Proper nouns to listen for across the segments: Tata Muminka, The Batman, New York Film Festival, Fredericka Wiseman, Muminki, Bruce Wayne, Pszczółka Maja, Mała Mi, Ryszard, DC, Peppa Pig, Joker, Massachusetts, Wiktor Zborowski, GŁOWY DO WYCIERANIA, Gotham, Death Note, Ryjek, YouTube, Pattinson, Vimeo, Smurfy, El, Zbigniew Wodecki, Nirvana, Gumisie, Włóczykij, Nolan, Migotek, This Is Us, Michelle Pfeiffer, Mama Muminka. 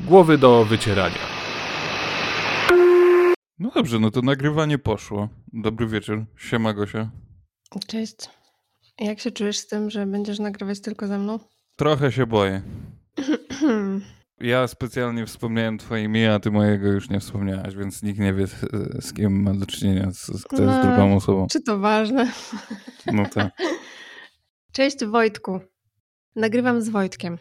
Głowy do wycierania. No dobrze, no to nagrywanie poszło. Dobry wieczór. Siema, Gosia. Cześć. Jak się czujesz z tym, że będziesz nagrywać tylko ze mną? Trochę się boję. Ja specjalnie wspomniałem twoje imię, a ty mojego już nie wspomniałaś, więc nikt nie wie, z kim ma do czynienia, kto jest drugą osobą. Czy to ważne? No tak. Cześć, Wojtku. Nagrywam z Wojtkiem.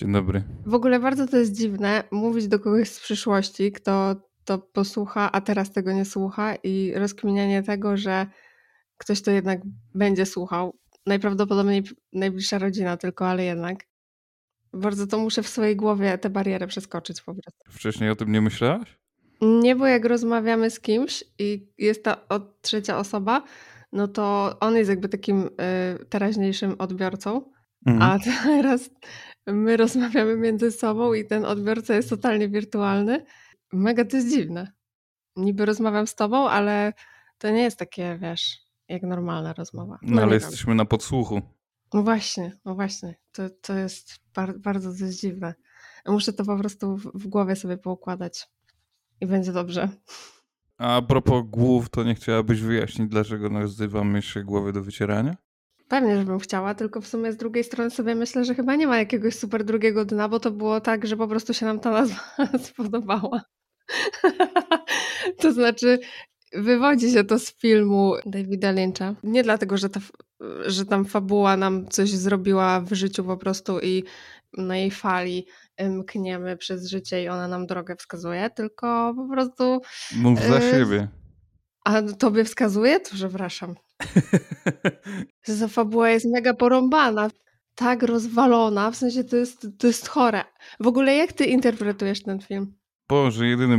Dzień dobry. W ogóle bardzo to jest dziwne mówić do kogoś z przyszłości, kto to posłucha, a teraz tego nie słucha, i rozkminianie tego, że ktoś to jednak będzie słuchał. Najprawdopodobniej najbliższa rodzina tylko, ale jednak. Bardzo to muszę w swojej głowie tę barierę przeskoczyć po prostu. Wcześniej o tym nie myślałaś? Nie, bo jak rozmawiamy z kimś i jest ta trzecia osoba, no to on jest jakby takim teraźniejszym odbiorcą, a teraz my rozmawiamy między sobą i ten odbiorca jest totalnie wirtualny. Mega to jest dziwne. Niby rozmawiam z tobą, ale to nie jest takie, wiesz, jak normalna rozmowa. No ale jesteśmy na podsłuchu. No właśnie. To jest bardzo to jest dziwne. Muszę to po prostu w głowie sobie poukładać i będzie dobrze. A propos głów, to nie chciałabyś wyjaśnić, dlaczego nazywamy się Głowy do wycierania? Pewnie, że bym chciała, tylko w sumie z drugiej strony sobie myślę, że chyba nie ma jakiegoś super drugiego dna, bo to było tak, że po prostu się nam ta nazwa spodobała. To znaczy, wywodzi się to z filmu Davida Lyncha. Nie dlatego, że tam fabuła nam coś zrobiła w życiu po prostu i na jej fali mkniemy przez życie i ona nam drogę wskazuje, tylko po prostu... Mów za siebie. A tobie wskazuje? To przepraszam. Ta fabuła jest mega porąbana, tak rozwalona, w sensie to jest chore. W ogóle jak ty interpretujesz ten film? Boże, jedyny,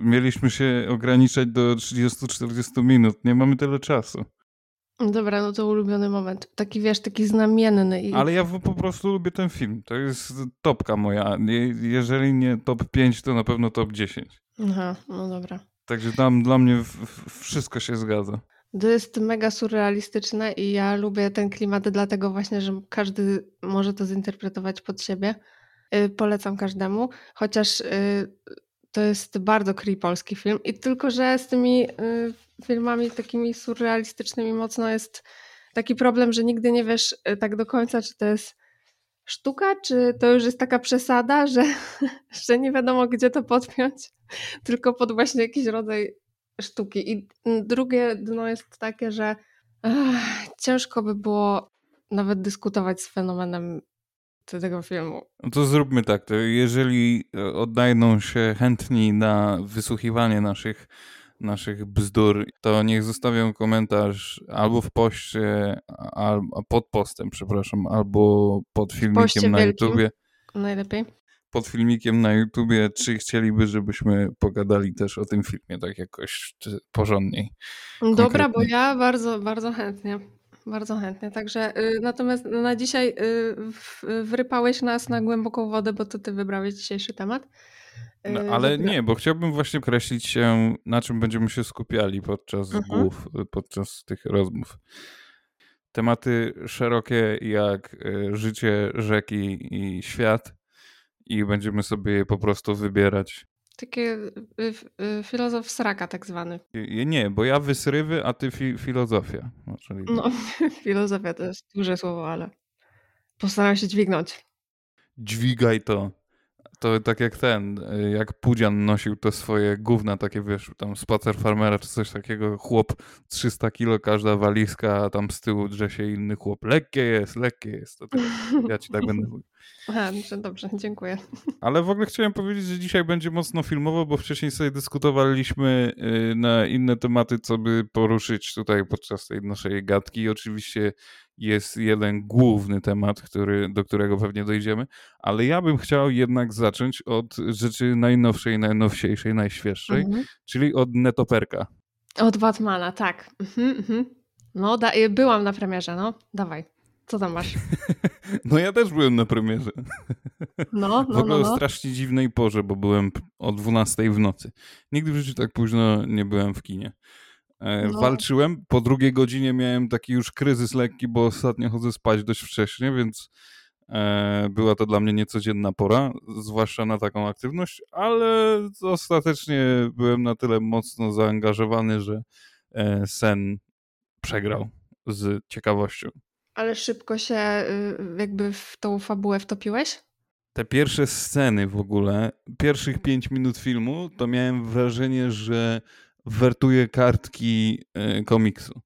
mieliśmy się ograniczać do 30-40 minut, nie mamy tyle czasu. Dobra, no to ulubiony moment, taki wiesz, taki znamienny. Ale ja po prostu lubię ten film, to jest topka moja, jeżeli nie top 5, to na pewno top 10. Aha, no dobra. Także tam dla mnie wszystko się zgadza. To jest mega surrealistyczne i ja lubię ten klimat, dlatego właśnie, że każdy może to zinterpretować pod siebie. Polecam każdemu, chociaż to jest bardzo creepolski film i tylko, że z tymi filmami takimi surrealistycznymi mocno jest taki problem, że nigdy nie wiesz tak do końca, czy to jest sztuka, czy to już jest taka przesada, że nie wiadomo gdzie to podpiąć, tylko pod właśnie jakiś rodzaj sztuki. I drugie dno jest takie, że ciężko by było nawet dyskutować z fenomenem tego filmu. To zróbmy tak, to jeżeli odnajdą się chętni na wysłuchiwanie naszych bzdur, to niech zostawią komentarz albo w poście, pod postem, przepraszam, albo pod filmikiem na YouTubie. Najlepiej. Pod filmikiem na YouTubie, czy chcieliby, żebyśmy pogadali też o tym filmie tak jakoś porządniej. Konkretnie. Dobra, bo ja bardzo, bardzo chętnie. Bardzo chętnie. Także natomiast na dzisiaj wrypałeś nas na głęboką wodę, bo to ty wybrałeś dzisiejszy temat. No, ale nie, bo chciałbym właśnie określić się, na czym będziemy się skupiali podczas głów, podczas tych rozmów. Tematy szerokie jak życie, rzeki i świat. I będziemy sobie je po prostu wybierać. Takie filozof sraka tak zwany. Nie, bo ja wysrywy, a ty filozofia. Czyli... No, filozofia to jest duże słowo, ale postaram się dźwignąć. Dźwigaj to. To tak jak jak Pudzian nosił te swoje gówna, takie wiesz, tam spacer farmera czy coś takiego, chłop 300 kilo, każda walizka, a tam z tyłu drze się inny chłop. Lekkie jest. To tak, ja ci tak będę mówił. Aha, no dobrze, dziękuję. Ale w ogóle chciałem powiedzieć, że dzisiaj będzie mocno filmowo, bo wcześniej sobie dyskutowaliśmy na inne tematy, co by poruszyć tutaj podczas tej naszej gadki. I oczywiście jest jeden główny temat, do którego pewnie dojdziemy, ale ja bym chciał jednak zacząć od rzeczy najnowszej, najnowsiejszej, najświeższej, czyli od netoperka. Od Batmana, tak. No, byłam na premierze, no. Dawaj. Co tam masz? No ja też byłem na premierze. No. W ogóle o strasznie dziwnej porze, bo byłem o 12 w nocy. Nigdy w życiu tak późno nie byłem w kinie. No. Walczyłem, po drugiej godzinie miałem taki już kryzys lekki, bo ostatnio chodzę spać dość wcześnie, więc była to dla mnie niecodzienna pora, zwłaszcza na taką aktywność, ale ostatecznie byłem na tyle mocno zaangażowany, że sen przegrał z ciekawością. Ale szybko się jakby w tą fabułę wtopiłeś? Te pierwsze sceny w ogóle, pierwszych 5 minut filmu, to miałem wrażenie, że wertuję kartki komiksu.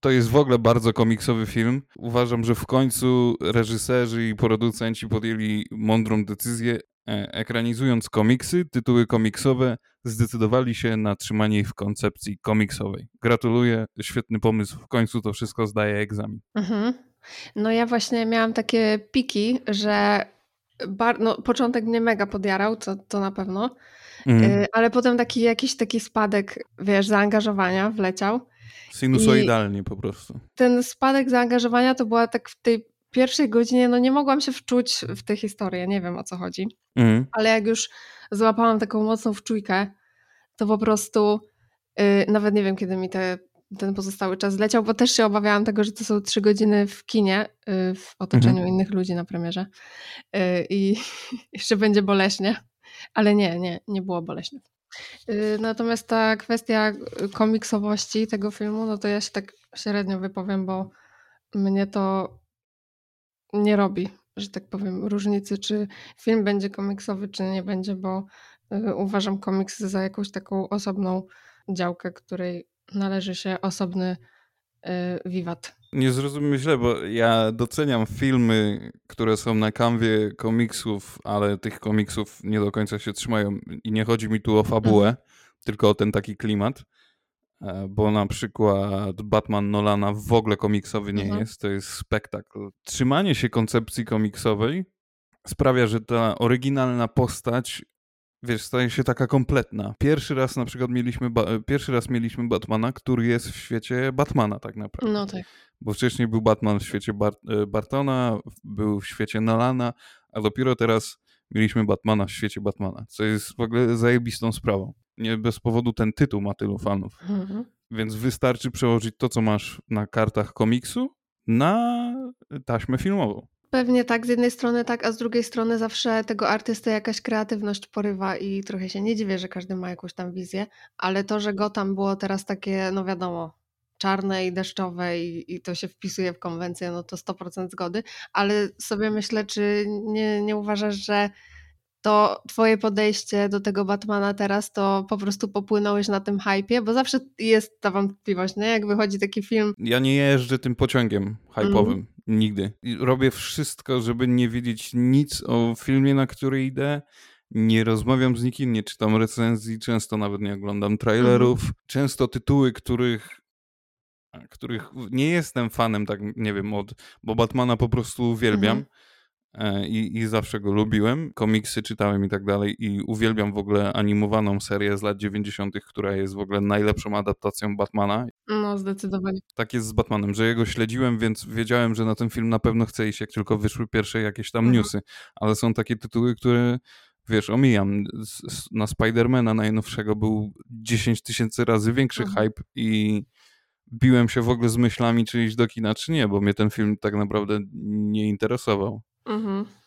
To jest w ogóle bardzo komiksowy film. Uważam, że w końcu reżyserzy i producenci podjęli mądrą decyzję. Ekranizując komiksy, tytuły komiksowe, zdecydowali się na trzymanie ich w koncepcji komiksowej. Gratuluję, świetny pomysł. W końcu to wszystko zdaje egzamin. Mhm. No ja właśnie miałam takie piki, że początek mnie mega podjarał, to na pewno, ale potem jakiś taki spadek, wiesz, zaangażowania wleciał. Sinusoidalnie po prostu. Ten spadek zaangażowania to była tak w tej pierwszej godzinie, no nie mogłam się wczuć w tę historię, nie wiem o co chodzi, ale jak już złapałam taką mocną wczójkę, to po prostu nawet nie wiem, kiedy mi ten pozostały czas leciał, bo też się obawiałam tego, że to są 3 godziny w kinie, w otoczeniu innych ludzi na premierze i jeszcze będzie boleśnie, ale nie było boleśnie. Natomiast ta kwestia komiksowości tego filmu, no to ja się tak średnio wypowiem, bo mnie to nie robi, że tak powiem, różnicy, czy film będzie komiksowy, czy nie będzie, bo uważam komiks za jakąś taką osobną działkę, której należy się osobny wiwat. Nie zrozumiem źle, bo ja doceniam filmy, które są na kanwie komiksów, ale tych komiksów nie do końca się trzymają i nie chodzi mi tu o fabułę, tylko o ten taki klimat, bo na przykład Batman Nolana w ogóle komiksowy nie jest, to jest spektakl. Trzymanie się koncepcji komiksowej sprawia, że ta oryginalna postać, wiesz, staje się taka kompletna. Pierwszy raz mieliśmy Batmana, który jest w świecie Batmana tak naprawdę. No tak. Bo wcześniej był Batman w świecie Bartona, był w świecie Nolana, a dopiero teraz mieliśmy Batmana w świecie Batmana, co jest w ogóle zajebistą sprawą. Nie bez powodu ten tytuł ma tylu fanów. Mhm. Więc wystarczy przełożyć to, co masz na kartach komiksu, na taśmę filmową. Pewnie tak, z jednej strony tak, a z drugiej strony zawsze tego artystę jakaś kreatywność porywa i trochę się nie dziwię, że każdy ma jakąś tam wizję, ale to, że Gotham było teraz takie, no wiadomo, czarne i deszczowe i to się wpisuje w konwencję, no to 100% zgody, ale sobie myślę, czy nie uważasz, że to twoje podejście do tego Batmana teraz to po prostu popłynąłeś na tym hypie, bo zawsze jest ta wątpliwość, nie? Jak wychodzi taki film. Ja nie jeżdżę tym pociągiem hype'owym, nigdy. I robię wszystko, żeby nie wiedzieć nic o filmie, na który idę. Nie rozmawiam z nikim, nie czytam recenzji, często nawet nie oglądam trailerów. Często tytuły, których nie jestem fanem, tak nie wiem, bo Batmana po prostu uwielbiam. I zawsze go lubiłem, komiksy czytałem i tak dalej i uwielbiam w ogóle animowaną serię z lat 90., która jest w ogóle najlepszą adaptacją Batmana. No zdecydowanie. Tak jest z Batmanem, że jego śledziłem, więc wiedziałem, że na ten film na pewno chcę iść, jak tylko wyszły pierwsze jakieś tam newsy, ale są takie tytuły, które wiesz, omijam. Na Spidermana najnowszego był 10 tysięcy razy większy hype i biłem się w ogóle z myślami, czy iść do kina, czy nie, bo mnie ten film tak naprawdę nie interesował.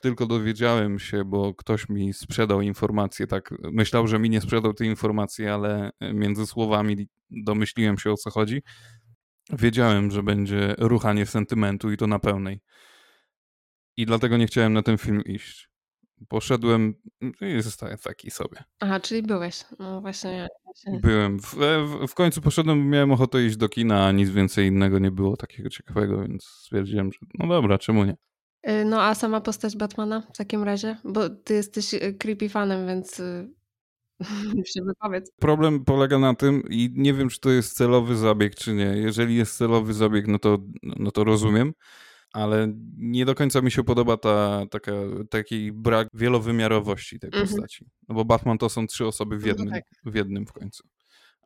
Tylko dowiedziałem się, bo ktoś mi sprzedał informację, tak myślał, że mi nie sprzedał tej informacji, ale między słowami domyśliłem się, o co chodzi. Wiedziałem, że będzie ruchanie sentymentu i to na pełnej. I dlatego nie chciałem na ten film iść. Poszedłem i zostałem taki sobie. Aha, czyli byłeś. No właśnie. Byłem. W końcu poszedłem, miałem ochotę iść do kina, a nic więcej innego nie było takiego ciekawego, więc stwierdziłem, że no dobra, czemu nie? No a sama postać Batmana w takim razie? Bo ty jesteś creepy fanem, więc się wypowiedz. Problem polega na tym i nie wiem, czy to jest celowy zabieg, czy nie. Jeżeli jest celowy zabieg, no to rozumiem, ale nie do końca mi się podoba taki brak wielowymiarowości tej postaci. No bo Batman to są 3 osoby w jednym w końcu.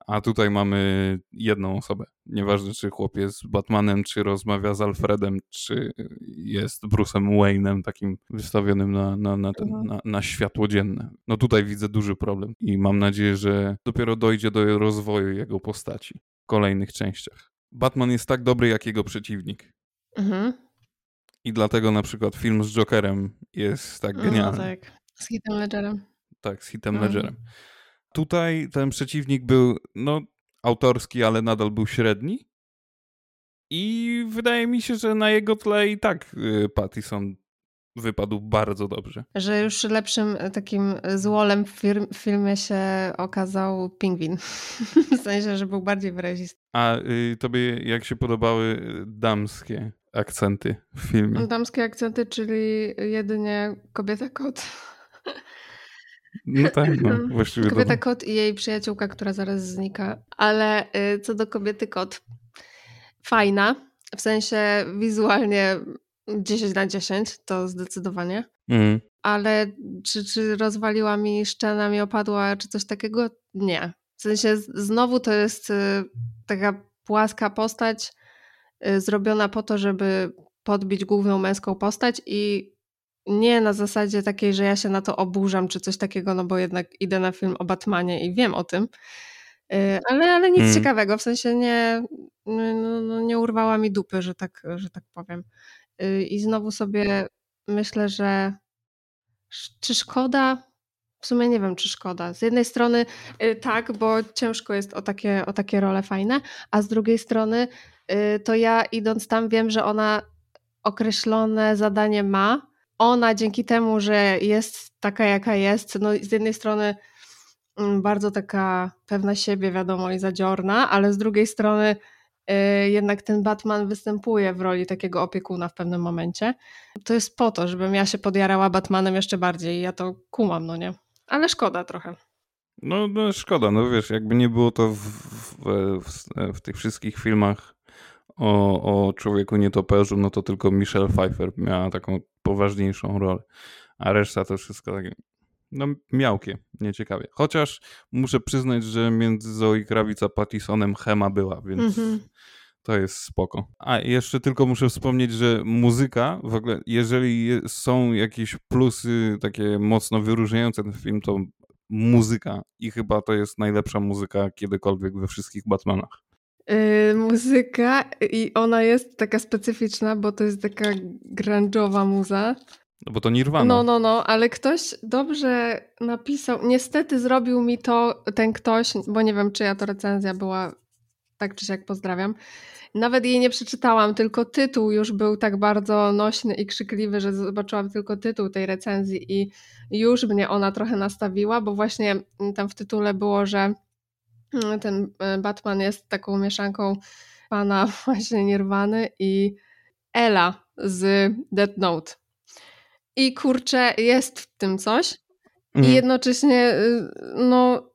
A tutaj mamy 1 osobę. Nieważne, czy chłop jest Batmanem, czy rozmawia z Alfredem, czy jest Bruce'em Wayne'em takim wystawionym na światło dzienne. No tutaj widzę duży problem i mam nadzieję, że dopiero dojdzie do rozwoju jego postaci. kolejnych częściach. Batman jest tak dobry, jak jego przeciwnik. Mhm. I dlatego na przykład film z Jokerem jest tak genialny. No tak, z Heathem Ledgerem. Tak, z Heathem Ledgerem. Tutaj ten przeciwnik był autorski, ale nadal był średni. I wydaje mi się, że na jego tle i tak Pattinson wypadł bardzo dobrze. Że już lepszym takim złolem w filmie się okazał Pingwin. W sensie, że był bardziej wyrazisty. A tobie jak się podobały damskie akcenty w filmie? Damskie akcenty, czyli jedynie kobieta-kot. No tak, właściwie. Kobieta-kot i jej przyjaciółka, która zaraz znika. Ale co do kobiety-kot, fajna, w sensie wizualnie 10 na 10, to zdecydowanie. Mm. Ale czy rozwaliła mi szczena, mi opadła, czy coś takiego? Nie. W sensie znowu to jest taka płaska postać zrobiona po to, żeby podbić główną męską postać i nie na zasadzie takiej, że ja się na to oburzam, czy coś takiego, bo jednak idę na film o Batmanie i wiem o tym. Ale nic ciekawego, w sensie nie urwała mi dupy, że tak powiem. I znowu sobie myślę, że czy szkoda? W sumie nie wiem, czy szkoda. Z jednej strony tak, bo ciężko jest o takie role fajne, a z drugiej strony to ja idąc tam wiem, że ona określone zadanie ma. Ona dzięki temu, że jest taka jaka jest, z jednej strony bardzo taka pewna siebie, wiadomo, i zadziorna, ale z drugiej strony jednak ten Batman występuje w roli takiego opiekuna w pewnym momencie. To jest po to, żebym ja się podjarała Batmanem jeszcze bardziej i ja to kumam, nie? Ale szkoda trochę. No szkoda, wiesz, jakby nie było to w tych wszystkich filmach o człowieku nietoperzu, to tylko Michelle Pfeiffer miała taką poważniejszą rolę, a reszta to wszystko takie... miałkie, nieciekawie. Chociaż muszę przyznać, że między Zoe Kravitz a Pattisonem chema była, więc to jest spoko. A jeszcze tylko muszę wspomnieć, że muzyka, w ogóle jeżeli są jakieś plusy takie mocno wyróżniające ten film, to muzyka. I chyba to jest najlepsza muzyka kiedykolwiek we wszystkich Batmanach. Muzyka i ona jest taka specyficzna, bo to jest taka grunge'owa muza. No bo to Nirvana. Ale ktoś dobrze napisał. Niestety zrobił mi to ten ktoś, bo nie wiem, czyja to recenzja była, tak czy siak pozdrawiam. Nawet jej nie przeczytałam, tylko tytuł już był tak bardzo nośny i krzykliwy, że zobaczyłam tylko tytuł tej recenzji i już mnie ona trochę nastawiła, bo właśnie tam w tytule było, że ten Batman jest taką mieszanką pana właśnie Nirwany i Ela z Death Note. I kurczę, jest w tym coś i jednocześnie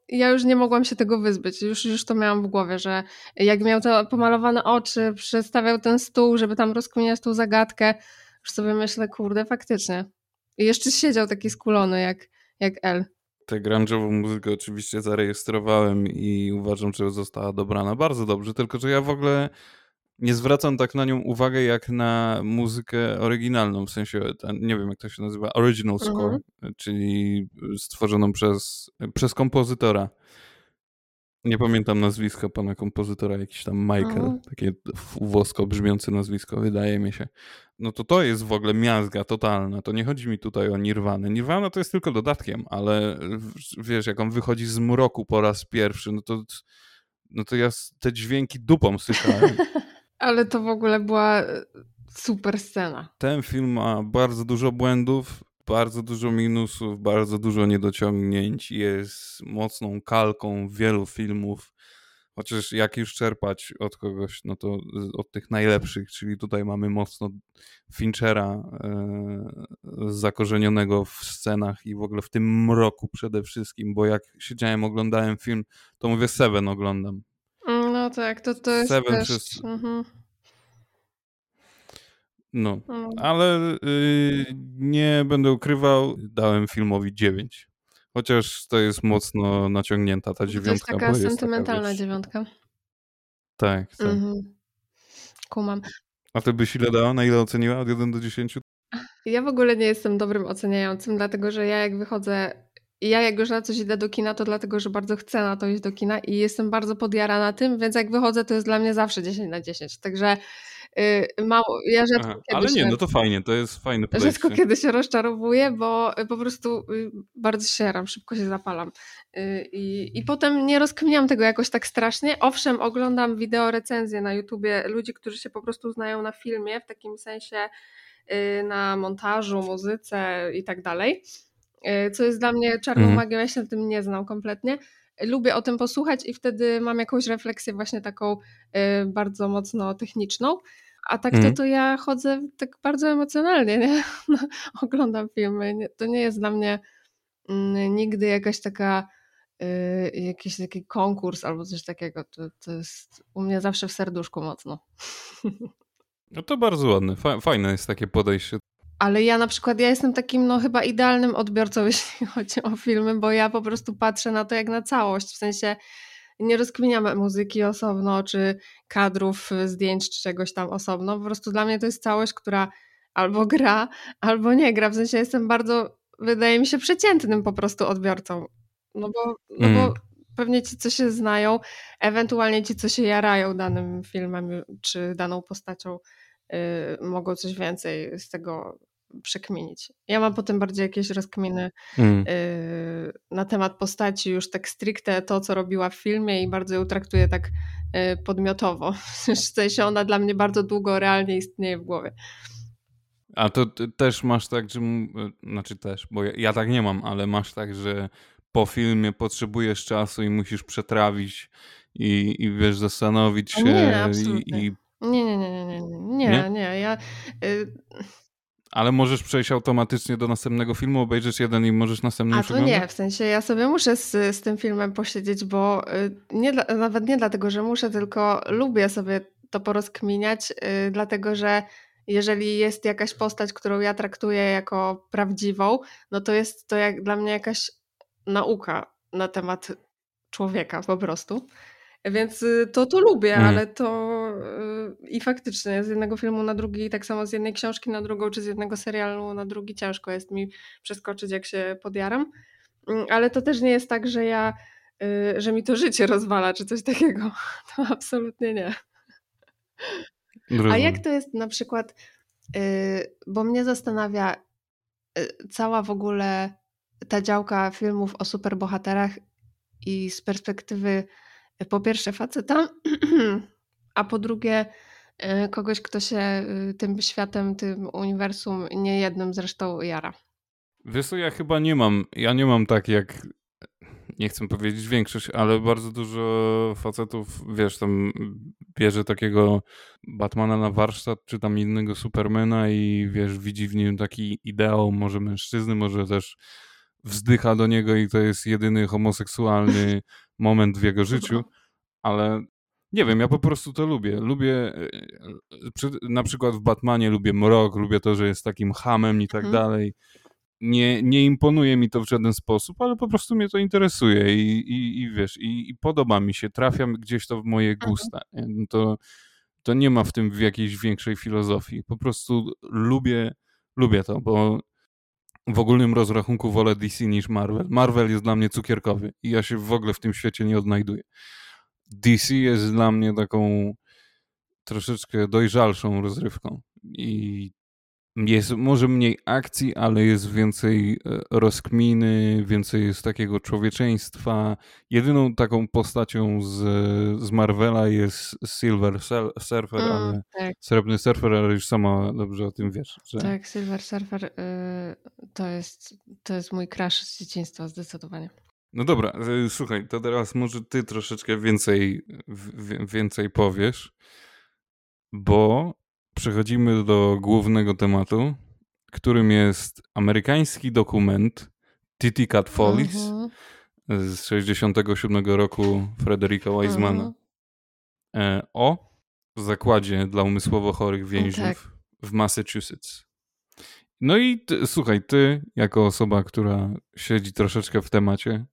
ja już nie mogłam się tego wyzbyć. Już to miałam w głowie, że jak miał te pomalowane oczy, przestawiał ten stół, żeby tam rozkminiać tą zagadkę, już sobie myślę, kurde, faktycznie. I jeszcze siedział taki skulony jak El. Tę grunge'ową muzykę oczywiście zarejestrowałem i uważam, że została dobrana bardzo dobrze, tylko że ja w ogóle... nie zwracam tak na nią uwagę jak na muzykę oryginalną, w sensie, nie wiem jak to się nazywa, original score, czyli stworzoną przez kompozytora. Nie pamiętam nazwiska pana kompozytora, jakiś tam Michael, takie włosko brzmiące nazwisko, wydaje mi się. To jest w ogóle miazga totalna, to nie chodzi mi tutaj o Nirwanę. Nirwana to jest tylko dodatkiem, ale wiesz, jak on wychodzi z mroku po raz pierwszy, to ja te dźwięki dupą słyszałem. Ale to w ogóle była super scena. Ten film ma bardzo dużo błędów, bardzo dużo minusów, bardzo dużo niedociągnięć. Jest mocną kalką wielu filmów. Chociaż jak już czerpać od kogoś, to od tych najlepszych, czyli tutaj mamy mocno Finchera zakorzenionego w scenach i w ogóle w tym mroku przede wszystkim, bo jak siedziałem, oglądałem film, to mówię, Seven oglądam. No tak, to jest Seven też... ale nie będę ukrywał, dałem filmowi 9. Chociaż to jest mocno naciągnięta ta dziewiątka. To jest taka sentymentalna dziewiątka. Tak. Kumam. A ty byś ile dała? Na ile oceniła? Od 1 do 10? Ja w ogóle nie jestem dobrym oceniającym, dlatego że ja jak wychodzę I ja jak już na coś idę do kina, to dlatego, że bardzo chcę na to iść do kina i jestem bardzo podjarana tym, więc jak wychodzę, to jest dla mnie zawsze 10 na 10. Także mało, ja rzadko ale nie, no to fajnie, to jest fajne podejście. Rzadko kiedy się rozczarowuję, bo po prostu bardzo się jaram, szybko się zapalam. I potem nie rozkminiam tego jakoś tak strasznie. Owszem, oglądam wideo recenzje na YouTubie ludzi, którzy się po prostu znają na filmie, w takim sensie na montażu, muzyce i tak dalej. Co jest dla mnie czarną magią, ja się w tym nie znam kompletnie. Lubię o tym posłuchać i wtedy mam jakąś refleksję właśnie taką bardzo mocno techniczną. A tak to ja chodzę tak bardzo emocjonalnie, nie? No, oglądam filmy. Nie, to nie jest dla mnie nigdy jakaś taka jakiś taki konkurs albo coś takiego. To jest u mnie zawsze w serduszku mocno. No to bardzo ładne. Fajne jest takie podejście. Ale ja na przykład, ja jestem takim no chyba idealnym odbiorcą, jeśli chodzi o filmy, bo ja po prostu patrzę na to jak na całość, w sensie nie rozkminiam muzyki osobno, czy kadrów, zdjęć, czy czegoś tam osobno, po prostu dla mnie to jest całość, która albo gra, albo nie gra, w sensie jestem bardzo, wydaje mi się, przeciętnym po prostu odbiorcą, bo pewnie ci, co się znają, ewentualnie ci, co się jarają danym filmem, czy daną postacią, mogą coś więcej z tego przekminić. Ja mam potem bardziej jakieś rozkminy na temat postaci, już tak stricte to, co robiła w filmie i bardzo ją traktuję tak podmiotowo. W sensie ona dla mnie bardzo długo realnie istnieje w głowie. A to też masz tak, że... Znaczy też, bo ja tak nie mam, ale masz tak, że po filmie potrzebujesz czasu i musisz przetrawić i wiesz, zastanowić się. Nie, absolutnie. Nie. Ja... Ale możesz przejść automatycznie do następnego filmu, obejrzeć jeden i możesz następny już oglądać? Nie, w sensie ja sobie muszę z tym filmem posiedzieć, bo nawet nie dlatego, że muszę, tylko lubię sobie to porozkminiać, dlatego że jeżeli jest jakaś postać, którą ja traktuję jako prawdziwą, no to jest to jak dla mnie jakaś nauka na temat człowieka po prostu. Więc to lubię, ale to i faktycznie z jednego filmu na drugi, tak samo z jednej książki na drugą, czy z jednego serialu na drugi ciężko jest mi przeskoczyć, jak się podjaram. Ale to też nie jest tak, że że mi to życie rozwala, czy coś takiego. To absolutnie nie. A jak to jest na przykład, bo mnie zastanawia cała w ogóle ta działka filmów o superbohaterach i z perspektywy po pierwsze faceta, a po drugie kogoś, kto się tym światem, tym uniwersum nie jednym zresztą jara. Wiesz co, ja nie mam tak jak, nie chcę powiedzieć większość, ale bardzo dużo facetów, wiesz, tam bierze takiego Batmana na warsztat, czy tam innego Supermana i wiesz, widzi w nim taki ideał, może mężczyzny, może też wzdycha do niego i to jest jedyny homoseksualny moment w jego życiu, ale nie wiem, ja po prostu to lubię. Lubię, na przykład w Batmanie lubię mrok, lubię to, że jest takim chamem i tak dalej. Nie imponuje mi to w żaden sposób, ale po prostu mnie to interesuje i wiesz, i podoba mi się, trafiam gdzieś to w moje gusta. To nie ma w tym jakiejś większej filozofii. Po prostu lubię to, bo w ogólnym rozrachunku wolę DC niż Marvel. Marvel jest dla mnie cukierkowy i ja się w ogóle w tym świecie nie odnajduję. DC jest dla mnie taką troszeczkę dojrzalszą rozrywką i jest może mniej akcji, ale jest więcej rozkminy, więcej jest takiego człowieczeństwa. Jedyną taką postacią z Marvela jest Silver Surfer, ale tak. Srebrny Surfer, ale już sama dobrze o tym wiesz. Że... Tak, Silver Surfer to jest mój crush z dzieciństwa zdecydowanie. No dobra, słuchaj, to teraz może ty troszeczkę więcej powiesz, bo przechodzimy do głównego tematu, którym jest amerykański dokument Titicut Follies z 1967 roku Fredericka Wisemana o zakładzie dla umysłowo chorych więźniów w Massachusetts. No i słuchaj, ty jako osoba, która siedzi troszeczkę w temacie,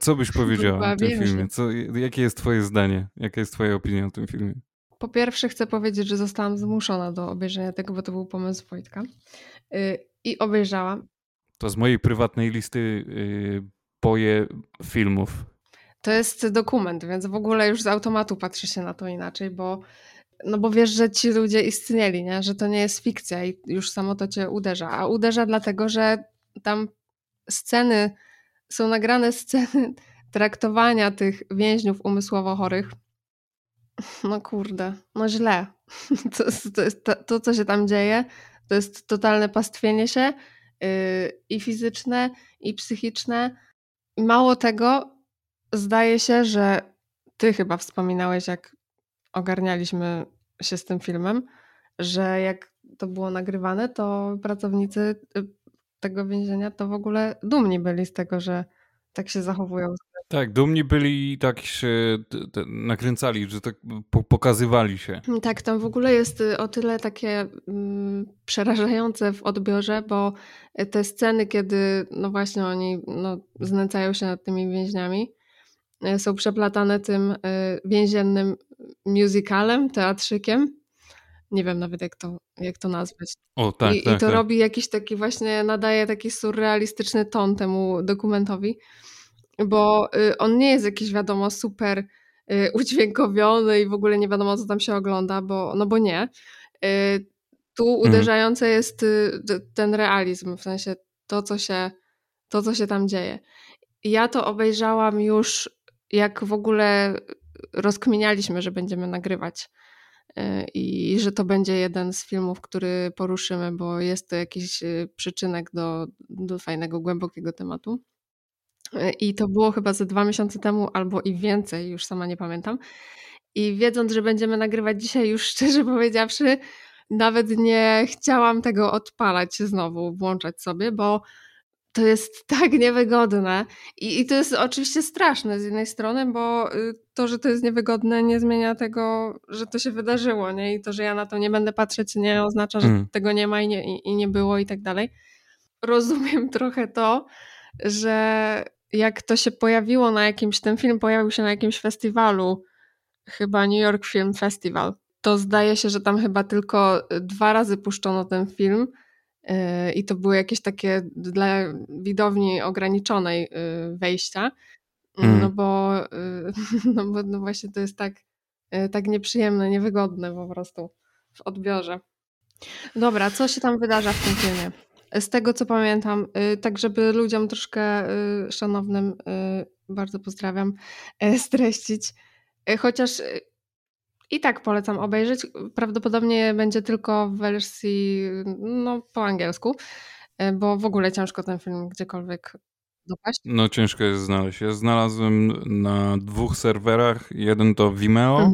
co byś powiedziała o tym filmie? Jakie jest twoje zdanie? Jaka jest twoja opinia o tym filmie? Po pierwsze chcę powiedzieć, że zostałam zmuszona do obejrzenia tego, bo to był pomysł Wojtka. I obejrzałam. To z mojej prywatnej listy boje filmów. To jest dokument, więc w ogóle już z automatu patrzy się na to inaczej, bo wiesz, że ci ludzie istnieli, nie? Że to nie jest fikcja i już samo to cię uderza. A uderza dlatego, że tam sceny, są nagrane sceny traktowania tych więźniów umysłowo chorych. No kurde, no źle. To, co się tam dzieje, to jest totalne pastwienie się i fizyczne, i psychiczne. Mało tego, zdaje się, że ty chyba wspominałeś, jak ogarnialiśmy się z tym filmem, że jak to było nagrywane, to pracownicy tego więzienia to w ogóle dumni byli z tego, że tak się zachowują. Tak, dumni byli i tak się nakręcali, że tak pokazywali się. Tak, tam w ogóle jest o tyle takie przerażające w odbiorze, bo te sceny, kiedy no właśnie oni znęcają się nad tymi więźniami, są przeplatane tym więziennym musicalem, teatrzykiem. Nie wiem nawet jak to nazwać. O, tak, I to robi jakiś taki właśnie, nadaje taki surrealistyczny ton temu dokumentowi, bo on nie jest jakiś wiadomo super udźwiękowiony i w ogóle nie wiadomo co tam się ogląda, bo nie. Tu uderzające jest ten realizm, w sensie to co się tam dzieje. Ja to obejrzałam już, jak w ogóle rozkminialiśmy, że będziemy nagrywać i że to będzie jeden z filmów, który poruszymy, bo jest to jakiś przyczynek do fajnego, głębokiego tematu. I to było chyba ze 2 miesiące temu albo i więcej, już sama nie pamiętam. I wiedząc, że będziemy nagrywać dzisiaj, już szczerze powiedziawszy, nawet nie chciałam tego odpalać znowu, włączać sobie, bo to jest tak niewygodne i to jest oczywiście straszne z jednej strony, bo to, że to jest niewygodne, nie zmienia tego, że to się wydarzyło, nie? I to, że ja na to nie będę patrzeć, nie oznacza, że tego nie ma i nie było i tak dalej. Rozumiem trochę to, że jak to się pojawiło na jakimś, ten film pojawił się na jakimś festiwalu, chyba New York Film Festival, to zdaje się, że tam chyba tylko 2 razy puszczono ten film i to były jakieś takie dla widowni ograniczonej wejścia, bo właśnie to jest tak nieprzyjemne, niewygodne po prostu w odbiorze. Dobra, co się tam wydarza w tym filmie? Z tego, co pamiętam, tak żeby ludziom troszkę szanownym, bardzo pozdrawiam, streścić, chociaż i tak polecam obejrzeć. Prawdopodobnie będzie tylko w wersji po angielsku, bo w ogóle ciężko ten film gdziekolwiek dopaść. No ciężko jest znaleźć. Ja znalazłem na 2 serwerach. Jeden to Vimeo,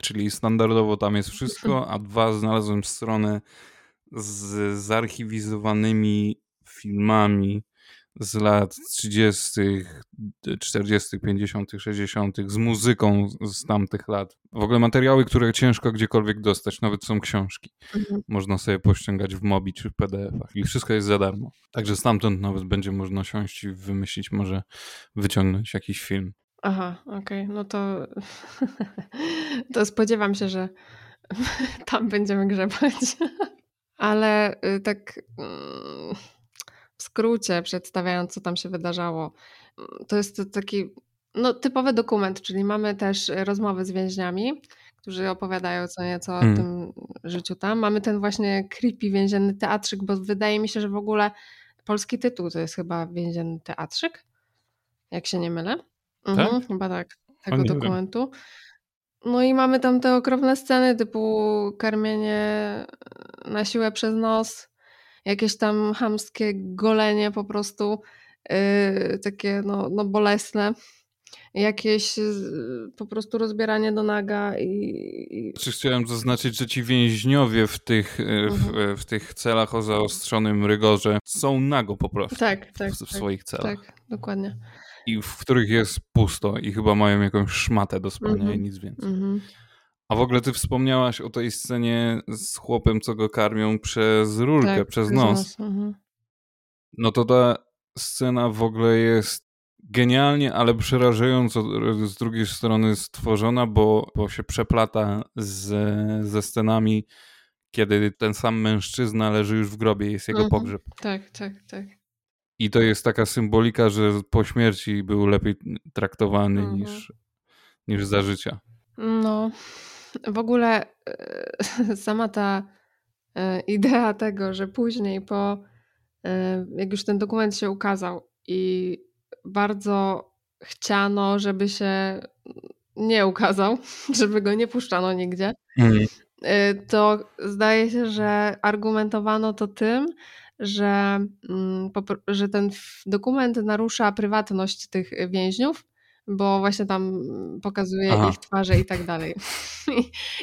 czyli standardowo tam jest wszystko, a 2 znalazłem stronę z zarchiwizowanymi filmami z lat 30., 40., 50., 60., z muzyką z tamtych lat. W ogóle materiały, które ciężko gdziekolwiek dostać, nawet są książki. Można sobie pościągać w Mobi czy w PDF-ach i wszystko jest za darmo. Także stamtąd nawet będzie można siąść i wymyślić, może wyciągnąć jakiś film. Aha, okej. No to to spodziewam się, że tam będziemy grzebać. Ale tak w skrócie przedstawiając, co tam się wydarzało, to jest taki typowy dokument, czyli mamy też rozmowy z więźniami, którzy opowiadają co nieco o tym życiu tam. Mamy ten właśnie creepy więzienny teatrzyk, bo wydaje mi się, że w ogóle polski tytuł to jest chyba więzienny teatrzyk, jak się nie mylę. Tak? Chyba tak, tego dokumentu. No i mamy tam te okropne sceny typu karmienie na siłę przez nos, jakieś tam chamskie golenie po prostu, takie bolesne, jakieś po prostu rozbieranie do naga. Chciałem zaznaczyć, że ci więźniowie w tych celach o zaostrzonym rygorze są nago po prostu w swoich celach. Tak, dokładnie. I w których jest pusto i chyba mają jakąś szmatę do spania i nic więcej. A w ogóle ty wspomniałaś o tej scenie z chłopem, co go karmią przez rurkę, przez nos. No to ta scena w ogóle jest genialnie, ale przerażająco z drugiej strony stworzona, bo się przeplata ze scenami, kiedy ten sam mężczyzna leży już w grobie, jest jego pogrzeb. Tak, tak, tak. I to jest taka symbolika, że po śmierci był lepiej traktowany niż za życia. No, w ogóle sama ta idea tego, że później jak już ten dokument się ukazał i bardzo chciano, żeby się nie ukazał, żeby go nie puszczano nigdzie, to zdaje się, że argumentowano to tym, że ten dokument narusza prywatność tych więźniów, bo właśnie tam pokazuje ich twarze i tak dalej.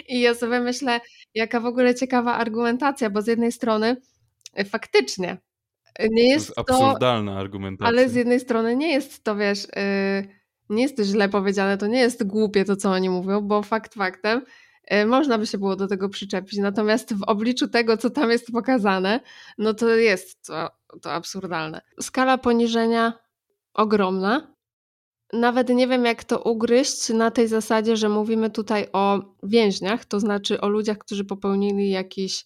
I ja sobie myślę, jaka w ogóle ciekawa argumentacja, bo z jednej strony faktycznie nie jest to... absurdalna argumentacja. Ale z jednej strony nie jest to, wiesz, nie jest to źle powiedziane, to nie jest głupie to, co oni mówią, bo fakt faktem można by się było do tego przyczepić. Natomiast w obliczu tego, co tam jest pokazane, no to jest to absurdalne. Skala poniżenia ogromna. Nawet nie wiem, jak to ugryźć na tej zasadzie, że mówimy tutaj o więźniach, to znaczy o ludziach, którzy popełnili jakieś,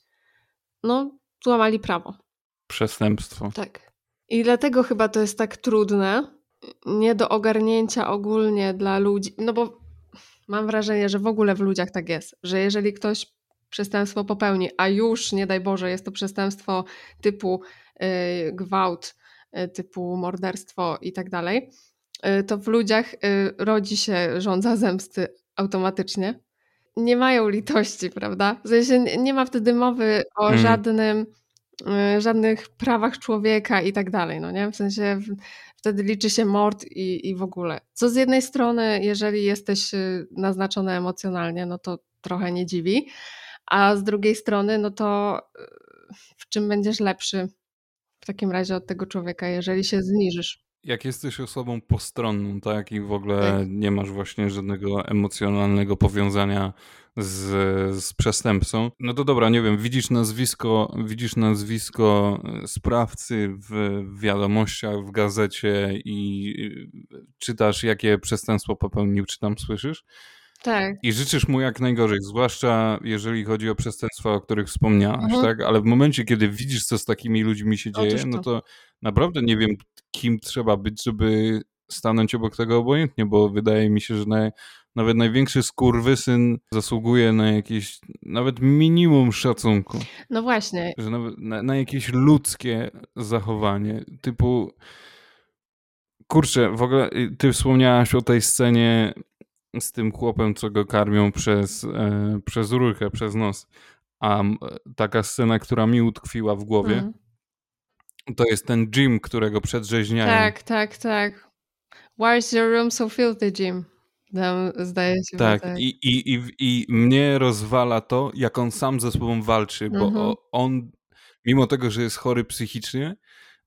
złamali prawo. Przestępstwo. Tak. I dlatego chyba to jest tak trudne, nie do ogarnięcia ogólnie dla ludzi, no bo mam wrażenie, że w ogóle w ludziach tak jest, że jeżeli ktoś przestępstwo popełni, a już, nie daj Boże, jest to przestępstwo typu gwałt, typu morderstwo i tak dalej, to w ludziach rodzi się żądza zemsty automatycznie. Nie mają litości, prawda? W sensie nie ma wtedy mowy o żadnych prawach człowieka i tak dalej, no nie? W sensie wtedy liczy się mord i w ogóle. Co z jednej strony, jeżeli jesteś naznaczony emocjonalnie, no to trochę nie dziwi, a z drugiej strony, no to w czym będziesz lepszy w takim razie od tego człowieka, jeżeli się zniżysz? Jak jesteś osobą postronną, tak? I w ogóle nie masz właśnie żadnego emocjonalnego powiązania z przestępcą. No to dobra, nie wiem, widzisz nazwisko sprawcy w wiadomościach, w gazecie i czytasz, jakie przestępstwo popełnił, czy tam słyszysz. Tak. I życzysz mu jak najgorzej, zwłaszcza jeżeli chodzi o przestępstwa, o których wspomniałaś, tak? Ale w momencie, kiedy widzisz, co z takimi ludźmi się dzieje, no to naprawdę nie wiem, kim trzeba być, żeby stanąć obok tego obojętnie, bo wydaje mi się, że nawet największy skurwysyn zasługuje na jakieś nawet minimum szacunku. No właśnie. Że nawet na jakieś ludzkie zachowanie, typu... Kurczę, w ogóle ty wspomniałaś o tej scenie z tym chłopem, co go karmią przez rurkę, przez nos. A taka scena, która mi utkwiła w głowie, to jest ten Jim, którego przedrzeźniają. Tak. Why is your room so filthy, Jim? Tam zdaje się. Tak. I mnie rozwala to, jak on sam ze sobą walczy, bo on, mimo tego, że jest chory psychicznie,